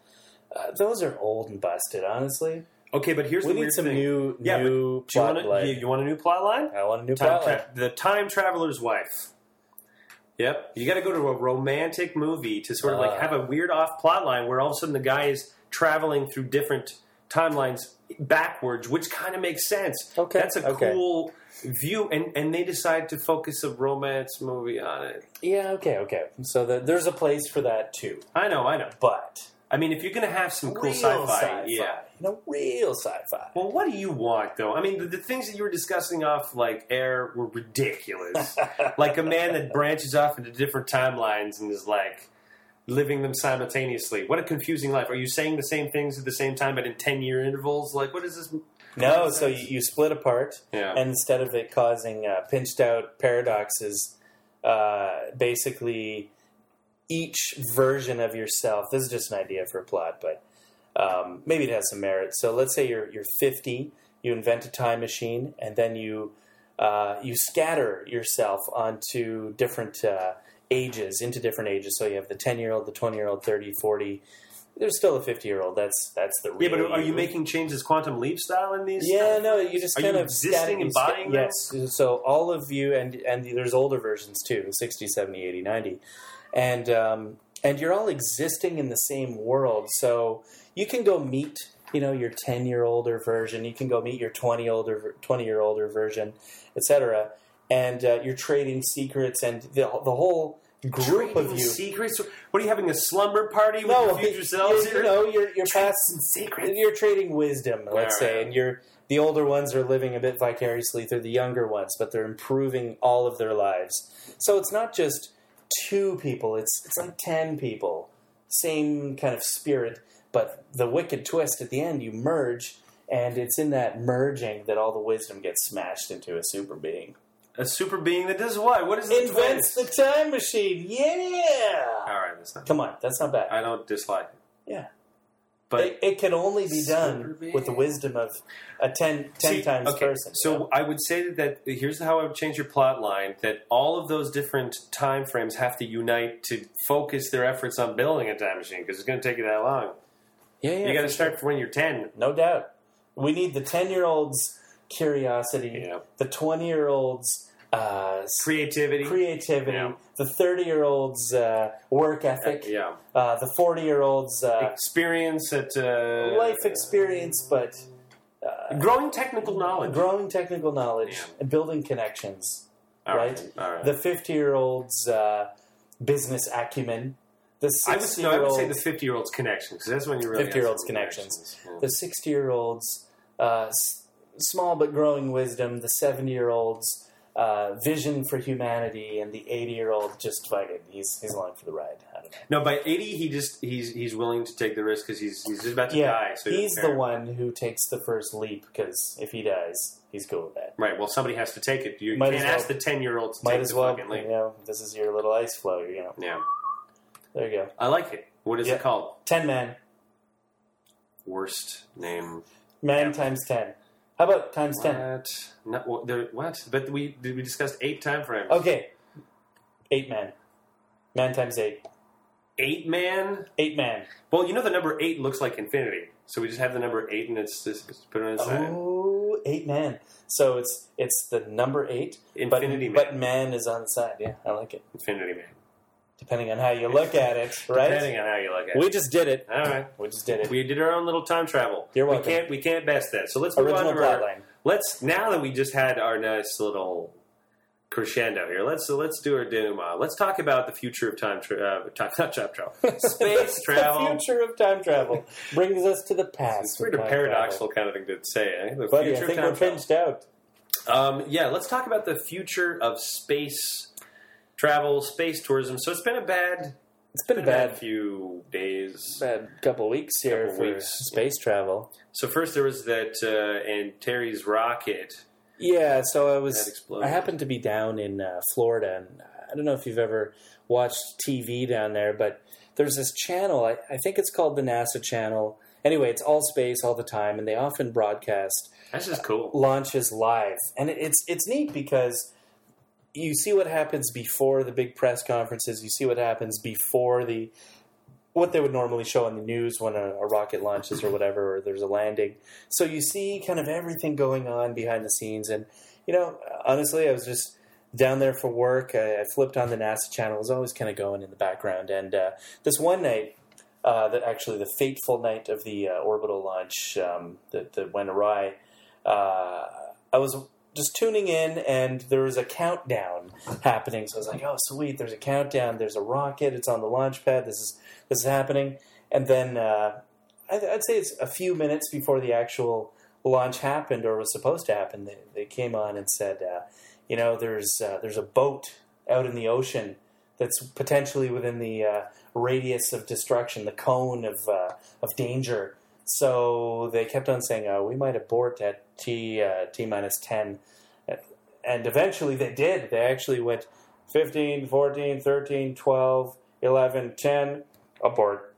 Those are old and busted, honestly. Okay, but here's the weird thing. We need some new plot line. You want a new plot line? I want a new plot line. The Time Traveler's Wife. Yep. You got to go to a romantic movie to sort of like have a weird off plot line where all of a sudden the guy is traveling through different timelines backwards, which kind of makes sense. Okay, that's a cool view, and they decide to focus a romance movie on it. Yeah, okay. So there's a place for that too. I know. But I mean, if you're going to have some cool sci-fi, yeah, real sci-fi. Well, what do you want though? I mean, the things that you were discussing off like air were ridiculous. Like a man that branches off into different timelines and is like living them simultaneously. What a confusing life. Are you saying the same things at the same time, but in 10-year intervals? Like, what is this? No, so you split apart, and instead of it causing pinched-out paradoxes, basically each version of yourself, this is just an idea for a plot, but maybe it has some merit. So let's say you're 50, you invent a time machine, and then you scatter yourself onto different... into different ages. So you have the 10-year-old, the 20-year-old, 30, 40. There's still a 50-year-old. That's the real... Yeah, but are you making changes quantum leap style in these? Yeah, no, you just kind of... Are you existing and buying them? Yes. So all of you, and there's older versions too, 60, 70, 80, 90. And you're all existing in the same world. So you can go meet... your 10-year-older version. You can go meet your 20-year-older version, etc. And you're trading secrets, and the whole group trading of you. Secrets? What are you having, a slumber party with your future selves? You're passing secrets. You're trading wisdom, let's say, and the older ones are living a bit vicariously through the younger ones, but they're improving all of their lives. So it's not just 2 people; it's like 10 people, same kind of spirit, but the wicked twist at the end: you merge, and it's in that merging that all the wisdom gets smashed into a super being. A super being that does what? What is it? Invents the time machine. Yeah. All right, that's not... Come on, that's not bad. I don't dislike it. Yeah, but it can only be done with the wisdom of a 10 times person. So I would say that here's how I would change your plot line: that all of those different time frames have to unite to focus their efforts on building a time machine, because it's going to take you that long. Yeah. You got to start when you're 10. No doubt. We need the 10-year-olds' curiosity, the 20-year-olds' creativity, the 30-year-old's work ethic, the 40-year-old's experience at life experience, but growing technical knowledge, and building connections. All right. The 50-year-old's business acumen. I would say the 50-year-old's connections, because that's when you really 50-year-old's connections. The 60-year-old's small but growing wisdom. The 70-year-old's vision for humanity, and the 80-year-old just fucking he's along for the ride. I don't know. No, by 80 he's willing to take the risk because he's just about to die. So he's the one who takes the first leap because if he dies, he's cool with that. Right. Well, somebody has to take it. You can't ask the 10-year-old to take the fucking leap. You know, this is your little ice flow. You know. Yeah. There you go. I like it. What is it called? 10 Man. Worst name. Man times 10. How about times 10? What? But we discussed 8 time frames. Okay. 8 Man. Man times 8. 8 Man? 8 Man. Well, you know the number 8 looks like infinity. So we just have the number 8 and it's just put it on the side. Oh, 8 Man. So it's the number 8. Infinity Man. But man is on the side. Yeah, I like it. Infinity Man. Depending on how you look at it, right? Depending on how you look at it. We just did it. All right. We just did it. We did our own little time travel. You're welcome. We can't best that. So let's move on to our... Let's, now that we just had our nice little crescendo here, let's do our denouement. Let's talk about the future of time travel. Not time travel. Space travel. The future of time travel brings us to the past. It's weird, a paradoxal kind of thing to say. Eh? The Buddy, future I think of time we're pinched out. Let's talk about the future of space travel, space tourism. So it's been a bad few days. Bad couple weeks here for space travel. So first there was that and Terry's rocket. Yeah, so I happened to be down in Florida, and I don't know if you've ever watched TV down there, but there's this channel. I think it's called the NASA channel. Anyway, it's all space all the time, and they often broadcast. That's just cool. Launches live, and it's neat because you see what happens before the big press conferences. You see what happens before what they would normally show on the news when a rocket launches or whatever, or there's a landing. So you see kind of everything going on behind the scenes. And, you know, honestly, I was just down there for work. I flipped on the NASA channel. It was always kind of going in the background. And this one night, the fateful night of the orbital launch that went awry, I was just tuning in, and there was a countdown happening. So I was like, oh, sweet, there's a countdown. There's a rocket. It's on the launch pad. This is happening. And then I'd say it's a few minutes before the actual launch happened or was supposed to happen. They came on and said, you know, there's a boat out in the ocean that's potentially within the radius of destruction, the cone of danger. So they kept on saying, oh, we might abort at T minus 10. And eventually they did. They actually went 15, 14, 13, 12, 11, 10, abort.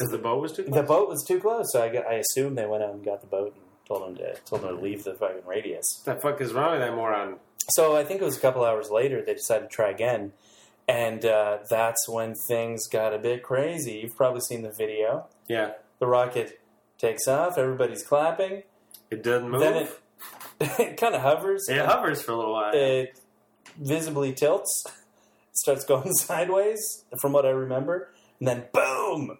So the boat was too close? The boat was too close. So I assume they went out and got the boat and told them to leave the fucking radius. What the fuck is wrong with that moron? So I think it was a couple hours later they decided to try again. And that's when things got a bit crazy. You've probably seen the video. Yeah. The rocket takes off. Everybody's clapping. It doesn't move. Then it kind of hovers. It hovers for a little while. It visibly tilts. Starts going sideways, from what I remember. And then, boom!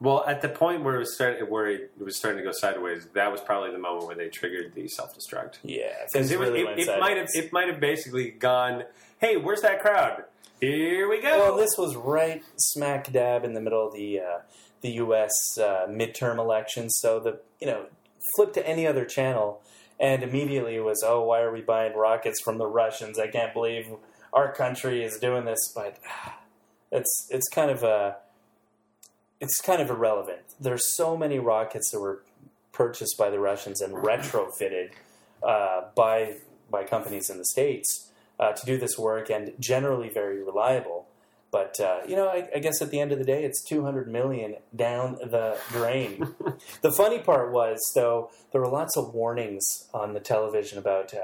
Well, at the point where it was starting to go sideways, that was probably the moment where they triggered the self-destruct. Yeah. Because it might have basically gone, hey, where's that crowd? Here we go! Well, this was right smack dab in the middle of the U.S. Midterm elections, so flip to any other channel, and immediately it was, oh, why are we buying rockets from the Russians? I can't believe our country is doing this, but it's kind of irrelevant. There's so many rockets that were purchased by the Russians and retrofitted by companies in the States to do this work, and generally very reliable. But, I guess at the end of the day, it's $200 million down the drain. The funny part was, though, there were lots of warnings on the television about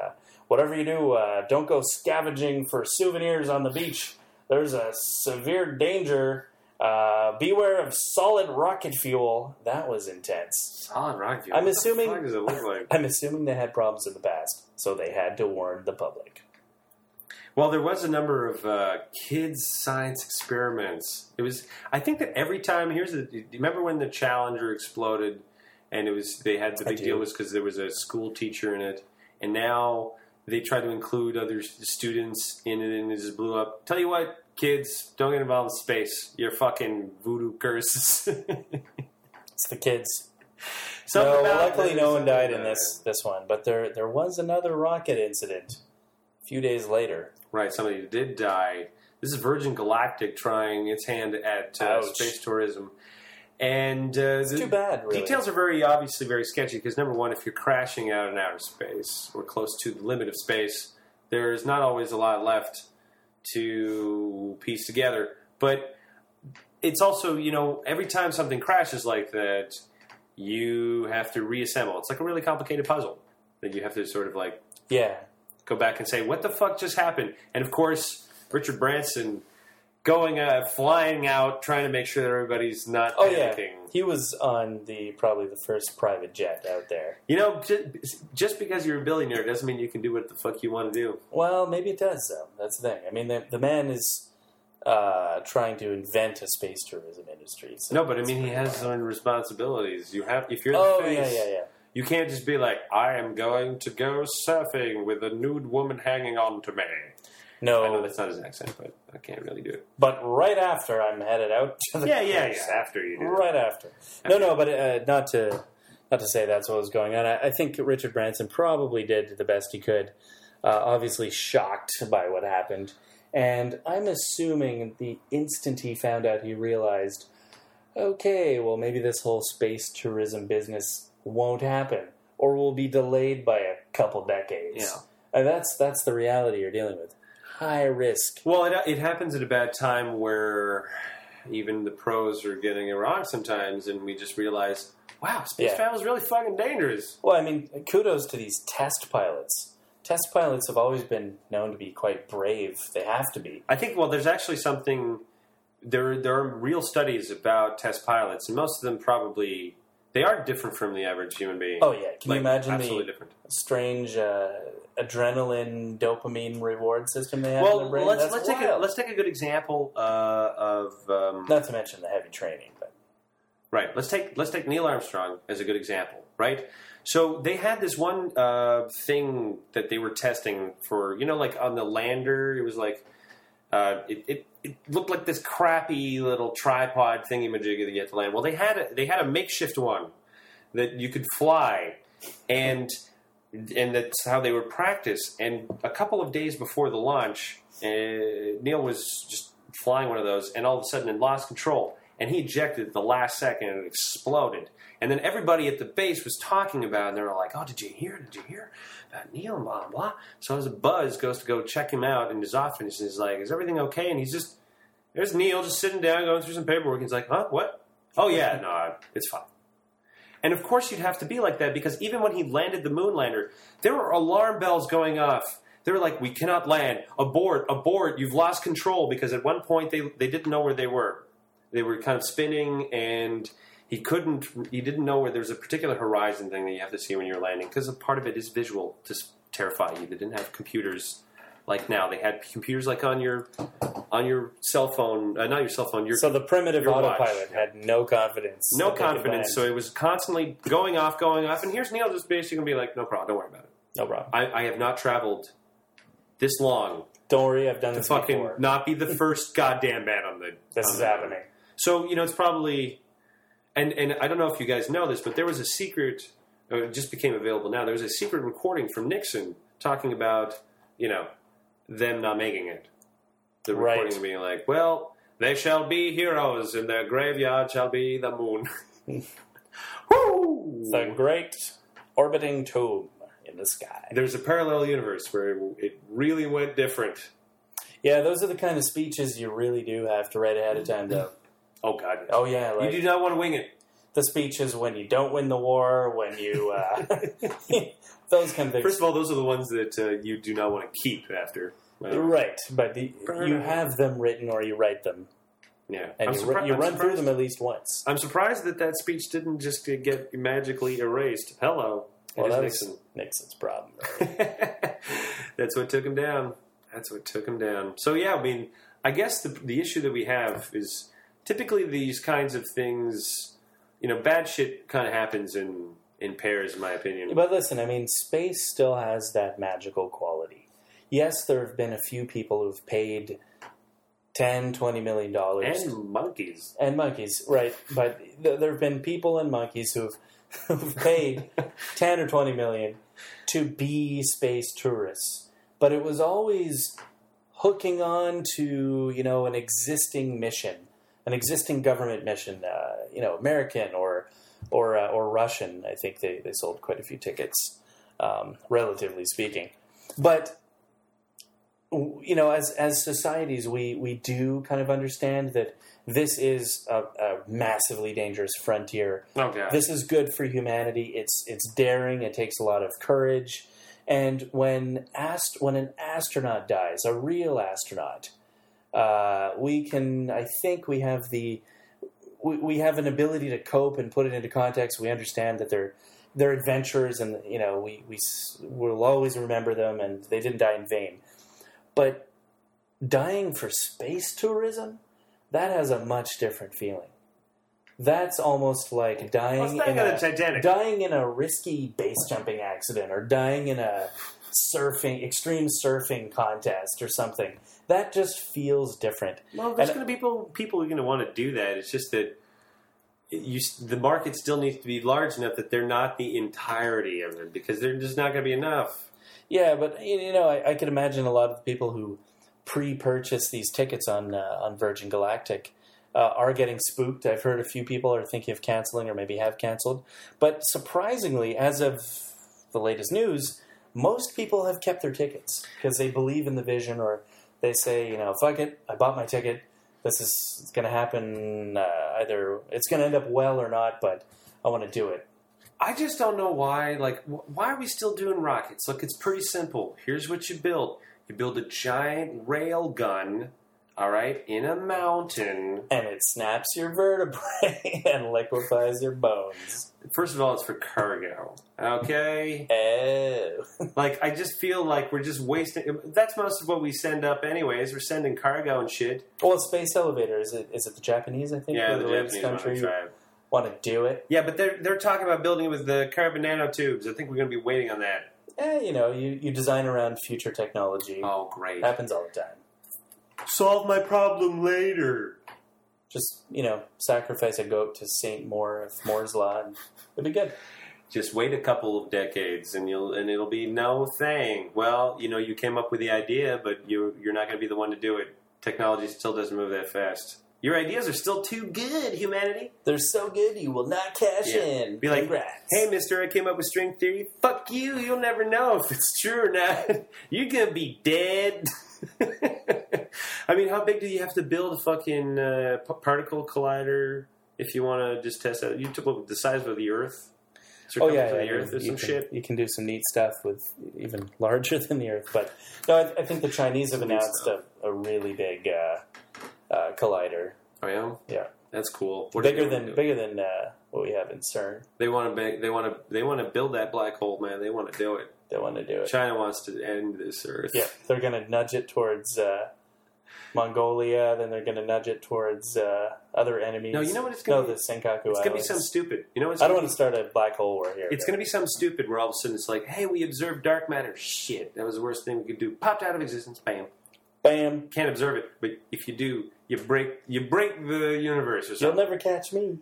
whatever you do, don't go scavenging for souvenirs on the beach. There's a severe danger. Beware of solid rocket fuel. That was intense. Solid rocket fuel? What the fuck does it look like? I'm assuming they had problems in the past, so they had to warn the public. Well, there was a number of kids' science experiments. It was, I think that every time, do you remember when the Challenger exploded and they had the big deal was because there was a school teacher in it, and now they try to include other students in it and it just blew up. Tell you what, kids, don't get involved with space. Your fucking voodoo curses. It's the kids. Luckily no one died in this one, but there was another rocket incident. few days later. Right, somebody did die. This is Virgin Galactic trying its hand at space tourism. And it's too bad, really. Details are obviously very sketchy because, number one, if you're crashing out in outer space or close to the limit of space, there's not always a lot left to piece together. But it's also, you know, every time something crashes like that, you have to reassemble. It's like a really complicated puzzle that you have to sort of like go back and say, what the fuck just happened? And, of course, Richard Branson flying out, trying to make sure that everybody's not panicking. Yeah. He was on probably the first private jet out there. You know, just because you're a billionaire doesn't mean you can do what the fuck you want to do. Well, maybe it does, though. That's the thing. I mean, the man is trying to invent a space tourism industry. So no, but I mean, he has his own responsibilities. You have, if you're the face, you can't just be like, I am going to go surfing with a nude woman hanging on to me. No, I know that's not his accent, but I can't really do it. But right after I'm headed out to the place, after you do right that. After. No, but not to say that's what was going on. I think Richard Branson probably did the best he could. Obviously shocked by what happened, and I'm assuming the instant he found out, he realized, okay, well maybe this whole space tourism business won't happen, or will be delayed by a couple decades. Yeah, and that's the reality you're dealing with. High risk. Well, it happens at a bad time where even the pros are getting it wrong sometimes, and we just realize, wow, space travel is really fucking dangerous. Well, I mean, kudos to these test pilots. Test pilots have always been known to be quite brave. They have to be. I think, well, there's actually something... There are real studies about test pilots, and most of them probably... They are different from the average human being. Oh, yeah. Can you imagine the different. Strange adrenaline, dopamine reward system they have in their brain? Well, let's take a good example of... not to mention the heavy training. But. Right. Let's take Neil Armstrong as a good example, right? So they had this one thing that they were testing for, you know, like on the lander, it was like... It looked like this crappy little tripod thingy-majiggy that you had to land. Well, they had a makeshift one that you could fly, and that's how they would practice. And a couple of days before the launch, Neil was just flying one of those, and all of a sudden it lost control, and he ejected at the last second, and it exploded. And then everybody at the base was talking about it, and they were like, oh, did you hear? Neil, blah, blah. So as Buzz goes to go check him out in his office, and he's like, is everything okay? And he's just, there's Neil just sitting down, going through some paperwork. He's like, huh, what? Oh, yeah, no, it's fine. And of course you'd have to be like that, because even when he landed the moon lander, there were alarm bells going off. They were like, we cannot land. Abort, you've lost control, because at one point they didn't know where they were. They were kind of spinning, and... He didn't know where there was a particular horizon thing that you have to see when you're landing, because a part of it is visual to terrify you. They didn't have computers like now. They had computers like on your cell phone, not your cell phone. So the primitive autopilot had no confidence. No confidence. So it was constantly going off. And here's Neil just basically going to be like, no problem, don't worry about it. No problem. I have not traveled this long. Don't worry, I've done this before. To fucking not be the first goddamn man on the... This is happening. So, you know, it's probably... And I don't know if you guys know this, but there was a secret, or it just became available now, there was a secret recording from Nixon talking about, you know, them not making it. The recording being like, well, they shall be heroes, and their graveyard shall be the moon. Woo! The great orbiting tomb in the sky. There's a parallel universe where it really went different. Yeah, those are the kind of speeches you really do have to write ahead of time, though. Oh, God. Oh, yeah. Like, you do not want to wing it. The speeches when you don't win the war, when you... those kind of things. First of all, those are the ones that you do not want to keep after. Right. But you have them written or you write them. Yeah. And you run through them at least once. I'm surprised that speech didn't just get magically erased. Hello. Well, that was Nixon's problem. Right? That's what took him down. So, yeah, I mean, I guess the issue that we have is... Typically, these kinds of things, you know, bad shit kind of happens in pairs, in my opinion. But listen, I mean, space still has that magical quality. Yes, there have been a few people who've paid $10, $20 million. And monkeys, right. But there have been people and monkeys who've paid $10 or $20 million to be space tourists. but it was always hooking on to, you know, an existing mission, an existing government mission, you know, American or Russian. I think they sold quite a few tickets, relatively speaking. But, you know, as societies, we do kind of understand that this is a massively dangerous frontier. Okay. This is good for humanity. It's daring. It takes a lot of courage. And when an astronaut dies, a real astronaut, we have an ability to cope and put it into context. We understand that they're adventurers, and, you know, we'll always remember them, and they didn't die in vain. But dying for space tourism, that has a much different feeling. That's almost like dying in a risky base jumping accident, or dying in a extreme surfing contest or something. That just feels different. Well, there's going to be people who are going to want to do that. It's just that the market still needs to be large enough that they're not the entirety of it, because there's just not going to be enough. Yeah, but, you know, I could imagine a lot of people who pre-purchase these tickets on Virgin Galactic are getting spooked. I've heard a few people are thinking of canceling, or maybe have canceled. But surprisingly, as of the latest news, most people have kept their tickets because they believe in the vision, or they say, you know, fuck it, I bought my ticket. This is going to happen. Either it's going to end up well or not, but I want to do it. I just don't know why. Like, why are we still doing rockets? Look, it's pretty simple. Here's what you build. You build a giant rail gun, all right, in a mountain. And it snaps your vertebrae and liquefies your bones. First of all, it's for cargo, okay? Oh. Like, I just feel like we're just wasting... That's most of what we send up anyways. We're sending cargo and shit. Well, space elevator. Is it the Japanese, I think? Yeah, the Japanese country. Want to do it? Yeah, but they're talking about building it with the carbon nanotubes. I think we're going to be waiting on that. You know, you design around future technology. Oh, great. Happens all the time. Solve my problem later. Just, you know, sacrifice a goat to St. Moore's Law, and it'll be good. Just wait a couple of decades, and it'll be no thing. Well, you know, you came up with the idea, but you're not going to be the one to do it. Technology still doesn't move that fast. Your ideas are still too good, humanity. They're so good, you will not cash in. Be like, congrats. Hey, mister, I came up with string theory. Fuck you. You'll never know if it's true or not. You're going to be dead. I mean, how big do you have to build a fucking particle collider if you want to just test that? You took a look at the size of the Earth. Circumference of the Earth or some shit. You can do some neat stuff with even larger than the Earth. But no, I think the Chinese have announced a really big... collider. Oh yeah, yeah, that's cool. Bigger than what we have in CERN. They want to build that black hole, man. They want to do it. China wants to end this Earth. Yeah, they're going to nudge it towards Mongolia. Then they're going to nudge it towards other enemies. No, you know what it's going to be? The Senkaku Islands. It's going to be some stupid. You know what? I don't want to start a black hole war here. It's going to be some stupid where all of a sudden it's like, hey, we observed dark matter. Shit, that was the worst thing we could do. Popped out of existence. Bam. Bam. Can't observe it, but if you do, you break the universe or something. You'll never catch me.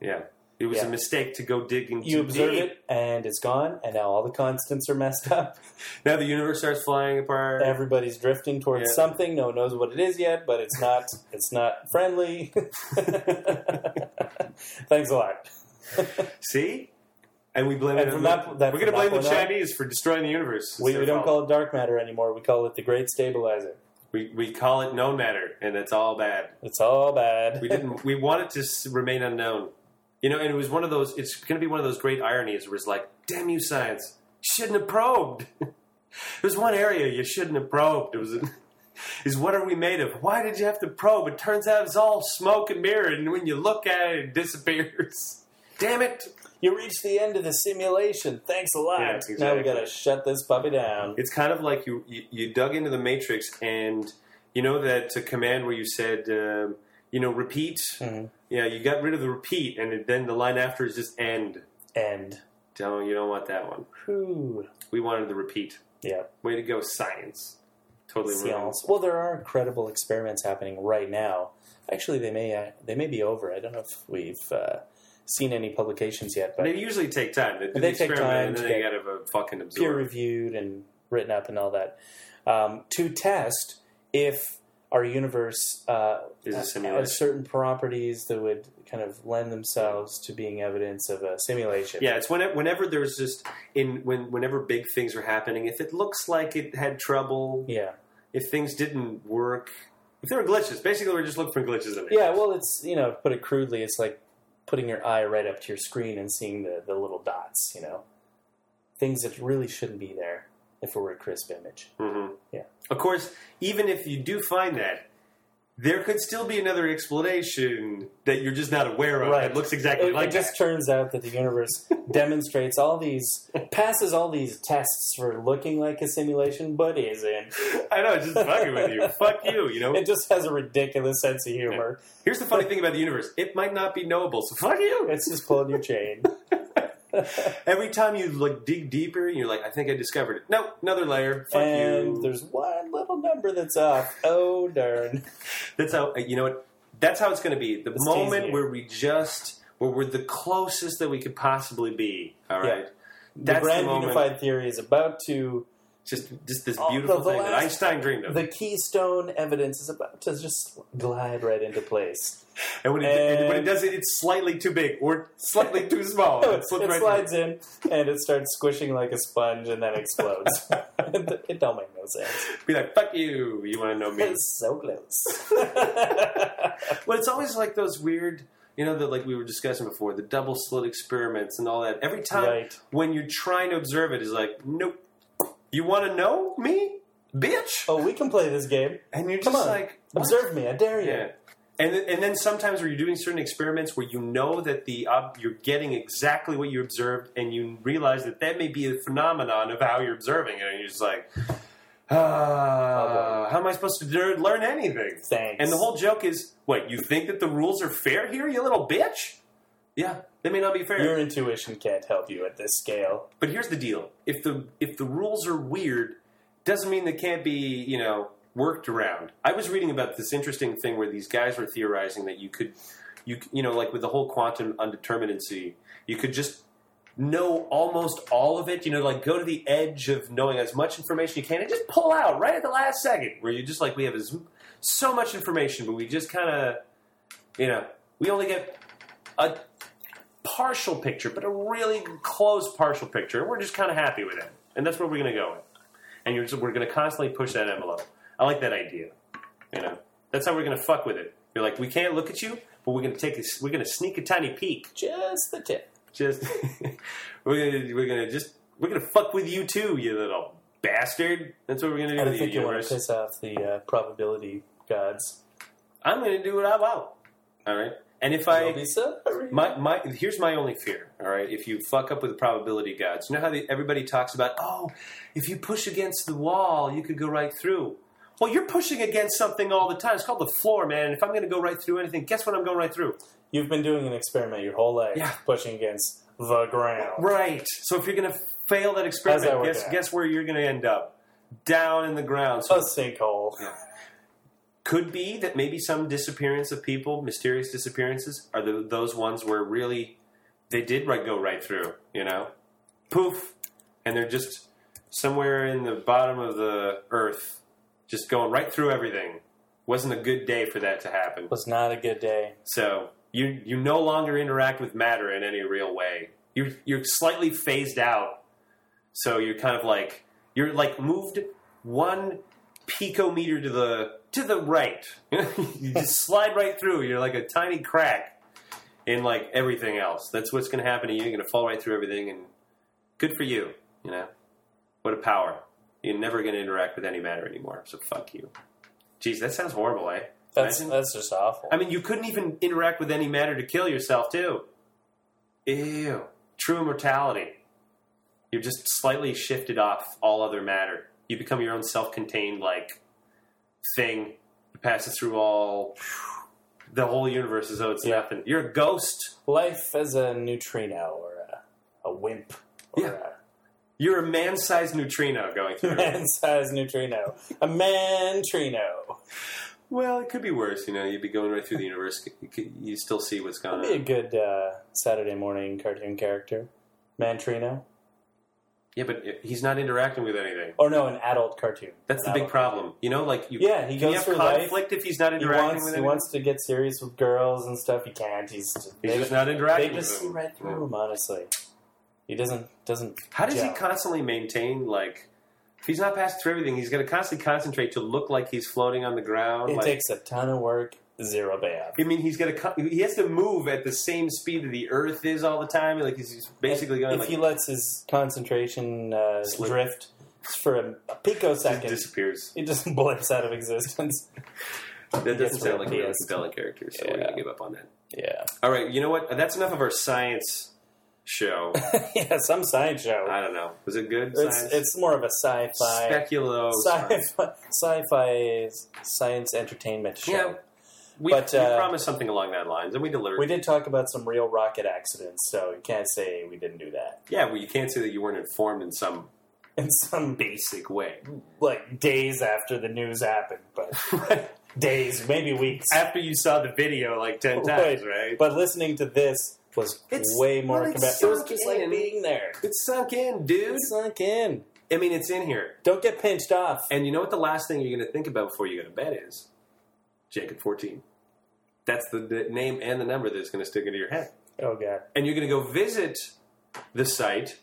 Yeah. It was a mistake to go digging too deep. You observe it, and it's gone, and now all the constants are messed up. Now the universe starts flying apart. Everybody's drifting towards something. No one knows what it is yet, but it's not friendly. Thanks a lot. See? And we blame it. We're going to blame the Chinese for destroying the universe. We don't call it dark matter anymore. We call it the Great Stabilizer. We call it no matter, and it's all bad. We want it to remain unknown. You know, and it was one of those. It's going to be one of those great ironies where it's like, damn you, science! Shouldn't have probed. There's one area you shouldn't have probed. Is what are we made of? Why did you have to probe? It turns out it's all smoke and mirror, and when you look at it, it disappears. Damn it! You reached the end of the simulation. Thanks a lot. Yeah, exactly. Now we got to shut this puppy down. It's kind of like you dug into the Matrix, and you know that command where you said, you know, repeat? Mm-hmm. Yeah, you got rid of the repeat, and then the line after is just end. End. You don't want that one. Whew. We wanted the repeat. Yeah. Way to go, science. Totally wrong. Well, there are incredible experiments happening right now. Actually, they may be over. I don't know if we've... seen any publications yet, but they usually take time. They do the experiment, and then they gotta fucking absorb. Peer reviewed and written up and all that. to test if our universe is a simulation. Has certain properties that would kind of lend themselves to being evidence of a simulation. Yeah, it's whenever there's just whenever big things are happening, if it looks like it had trouble, yeah, if things didn't work, if there were glitches, basically we're just looking for glitches in it. Yeah, well, it's, you know, to put it crudely, it's like putting your eye right up to your screen and seeing the little dots, you know, things that really shouldn't be there. If it were a crisp image. Mm-hmm. Yeah. Of course, even if you do find that, there could still be another explanation that you're just not aware of, right, that looks exactly like that. It just turns out that the universe demonstrates all these, passes all these tests for looking like a simulation, but isn't. I know, it's just fucking with you. Fuck you, you know? It just has a ridiculous sense of humor. Yeah. Here's the funny thing about the universe. It might not be knowable, so fuck you. It's just pulling your chain. Every time you like dig deeper, you're like, I think I discovered it. Nope, another layer. Fuck and you. There's one little number that's off. Oh darn! That's how you know what. That's how it's going to be. The it's moment easier. where we're the closest that we could possibly be. All right. Yeah. That's the grand unified theory is about to just this beautiful thing that Einstein dreamed of. The keystone evidence is about to just glide right into place. And when it does it, it's slightly too big or slightly too small. It slides in, and it starts squishing like a sponge, and then explodes. It don't make no sense. Be like, fuck you. You want to know me? It's so close. Well, it's always like those weird, you know, that like we were discussing before, the double slit experiments and all that. Every time when you're trying to observe it, it's like, nope. You want to know me, bitch? Oh, we can play this game. And you're just like, observe me. I dare you. Yeah. And then sometimes where you're doing certain experiments where you know that you're getting exactly what you observed, and you realize that may be a phenomenon of how you're observing it, and you're just like, how am I supposed to learn anything? Thanks. And the whole joke is, what, you think that the rules are fair here, you little bitch? Yeah, they may not be fair. Your intuition can't help you at this scale. But here's the deal. If the rules are weird, doesn't mean they can't be, you know, worked around. I was reading about this interesting thing where these guys were theorizing that you know, like with the whole quantum undeterminacy, you could just know almost all of it, you know, like go to the edge of knowing as much information you can and just pull out right at the last second where you just like, we have so much information, but we just kind of, you know, we only get a partial picture, but a really close partial picture. And we're just kind of happy with it. And that's where we're going to go with. And we're going to constantly push that envelope. I like that idea, you know. That's how we're going to fuck with it. You're like, we can't look at you, but we're going to sneak a tiny peek, just the tip. Just we're going to fuck with you too, you little bastard. That's what we're going to do. I think you want to piss off the probability gods. I'm going to do what I want. All right. And if I be sorry. Here's my only fear. All right, if you fuck up with the probability gods, you know how everybody talks about, oh, if you push against the wall, you could go right through. Well, you're pushing against something all the time. It's called the floor, man. And if I'm going to go right through anything, guess what I'm going right through? You've been doing an experiment your whole life, pushing against the ground. Right. So if you're going to fail that experiment, guess where you're going to end up? Down in the ground. So a sinkhole. Yeah. Could be that maybe some disappearance of people, mysterious disappearances, are those ones where really they did go right through, you know? Poof. And they're just somewhere in the bottom of the earth. Just going right through everything. Wasn't a good day for that to happen. Was not a good day. So you no longer interact with matter in any real way. You're slightly phased out. So you're kind of like moved 1 picometer to the right. You just slide right through. You're like a tiny crack in like everything else. That's what's going to happen to you. You're going to fall right through everything, and good for you. You know, what a power. You're never going to interact with any matter anymore, so fuck you. Jeez, that sounds horrible, eh? That's just awful. I mean, you couldn't even interact with any matter to kill yourself, too. Ew. True immortality. You're just slightly shifted off all other matter. You become your own self-contained, like, thing that passes through all... The whole universe as though it's nothing. You're a ghost. Life as a neutrino or a wimp or a... You're a man-sized neutrino going through. Man-sized neutrino. A man-trino. Well, it could be worse. You know, you'd be going right through the universe. You still see what's going on. That'd be a good Saturday morning cartoon character. Man-trino. Yeah, but he's not interacting with anything. Or no, an adult cartoon. That's the big problem. Cartoon. You know, like... he goes through life. Conflict if he's not interacting with anything? He wants to get serious with girls and stuff. He can't. He's just not interacting with them. They just see right through him, honestly. He doesn't... How does he constantly maintain, like... If he's not passing through everything, he's going to constantly concentrate to look like he's floating on the ground. It takes a ton of work. Zero bad. I mean, he has to move at the same speed that the Earth is all the time. Like he's basically going. If he lets his concentration drift for a picosecond, it disappears. It just blips out of existence. That doesn't sound like a real compelling character, so we're gonna give up on that. Yeah. All right. You know what? That's enough of our science show. Yeah, some science show. I don't know. Was it good? It's more of a sci-fi, speculo, sci-fi science entertainment show. Yeah. We promised something along that lines, and we delivered. We did talk about some real rocket accidents, so you can't say we didn't do that. Yeah, well, you can't say that you weren't informed in some basic way. Like, days after the news happened, but days, maybe weeks. After you saw the video, like, 10 times, right? But listening to this was way more... it was just like being there. It's sunk in, dude. It's sunk in. I mean, it's in here. Don't get pinched off. And you know what the last thing you're going to think about before you go to bed is? Jacob 14. That's the name and the number that's going to stick into your head. Oh, God. And you're going to go visit the site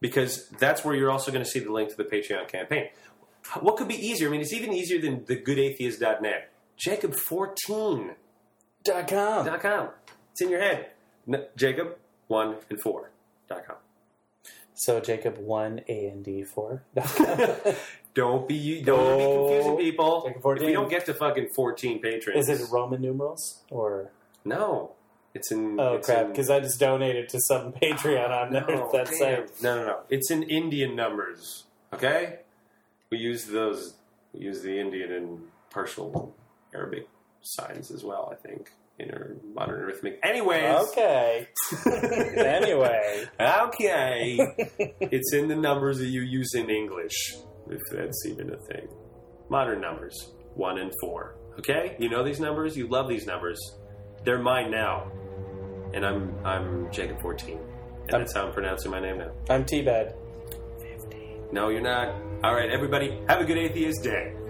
because that's where you're also going to see the link to the Patreon campaign. What could be easier? I mean, it's even easier than thegoodatheist.net. Jacob14.com. It's in your head. Jacob1and4.com. So Jacob1and4. Don't be confusing people. If we don't get to fucking 14 patrons. Is it Roman numerals or no? It's in... Oh, it's crap! Because I just donated to some Patreon on that site. No. It's in Indian numbers. Okay, we use those. We use the Indian and partial Arabic signs as well, I think. Inner modern arithmetic. Anyways. Okay. Anyway. Okay. It's in the numbers that you use in English, if that's even a thing. Modern numbers. 1 and 4. Okay? You know these numbers? You love these numbers. They're mine now. And I'm Jacob 14. And that's how I'm pronouncing my name now. I'm T-Bad. 15. No, you're not. All right, everybody. Have a good atheist day.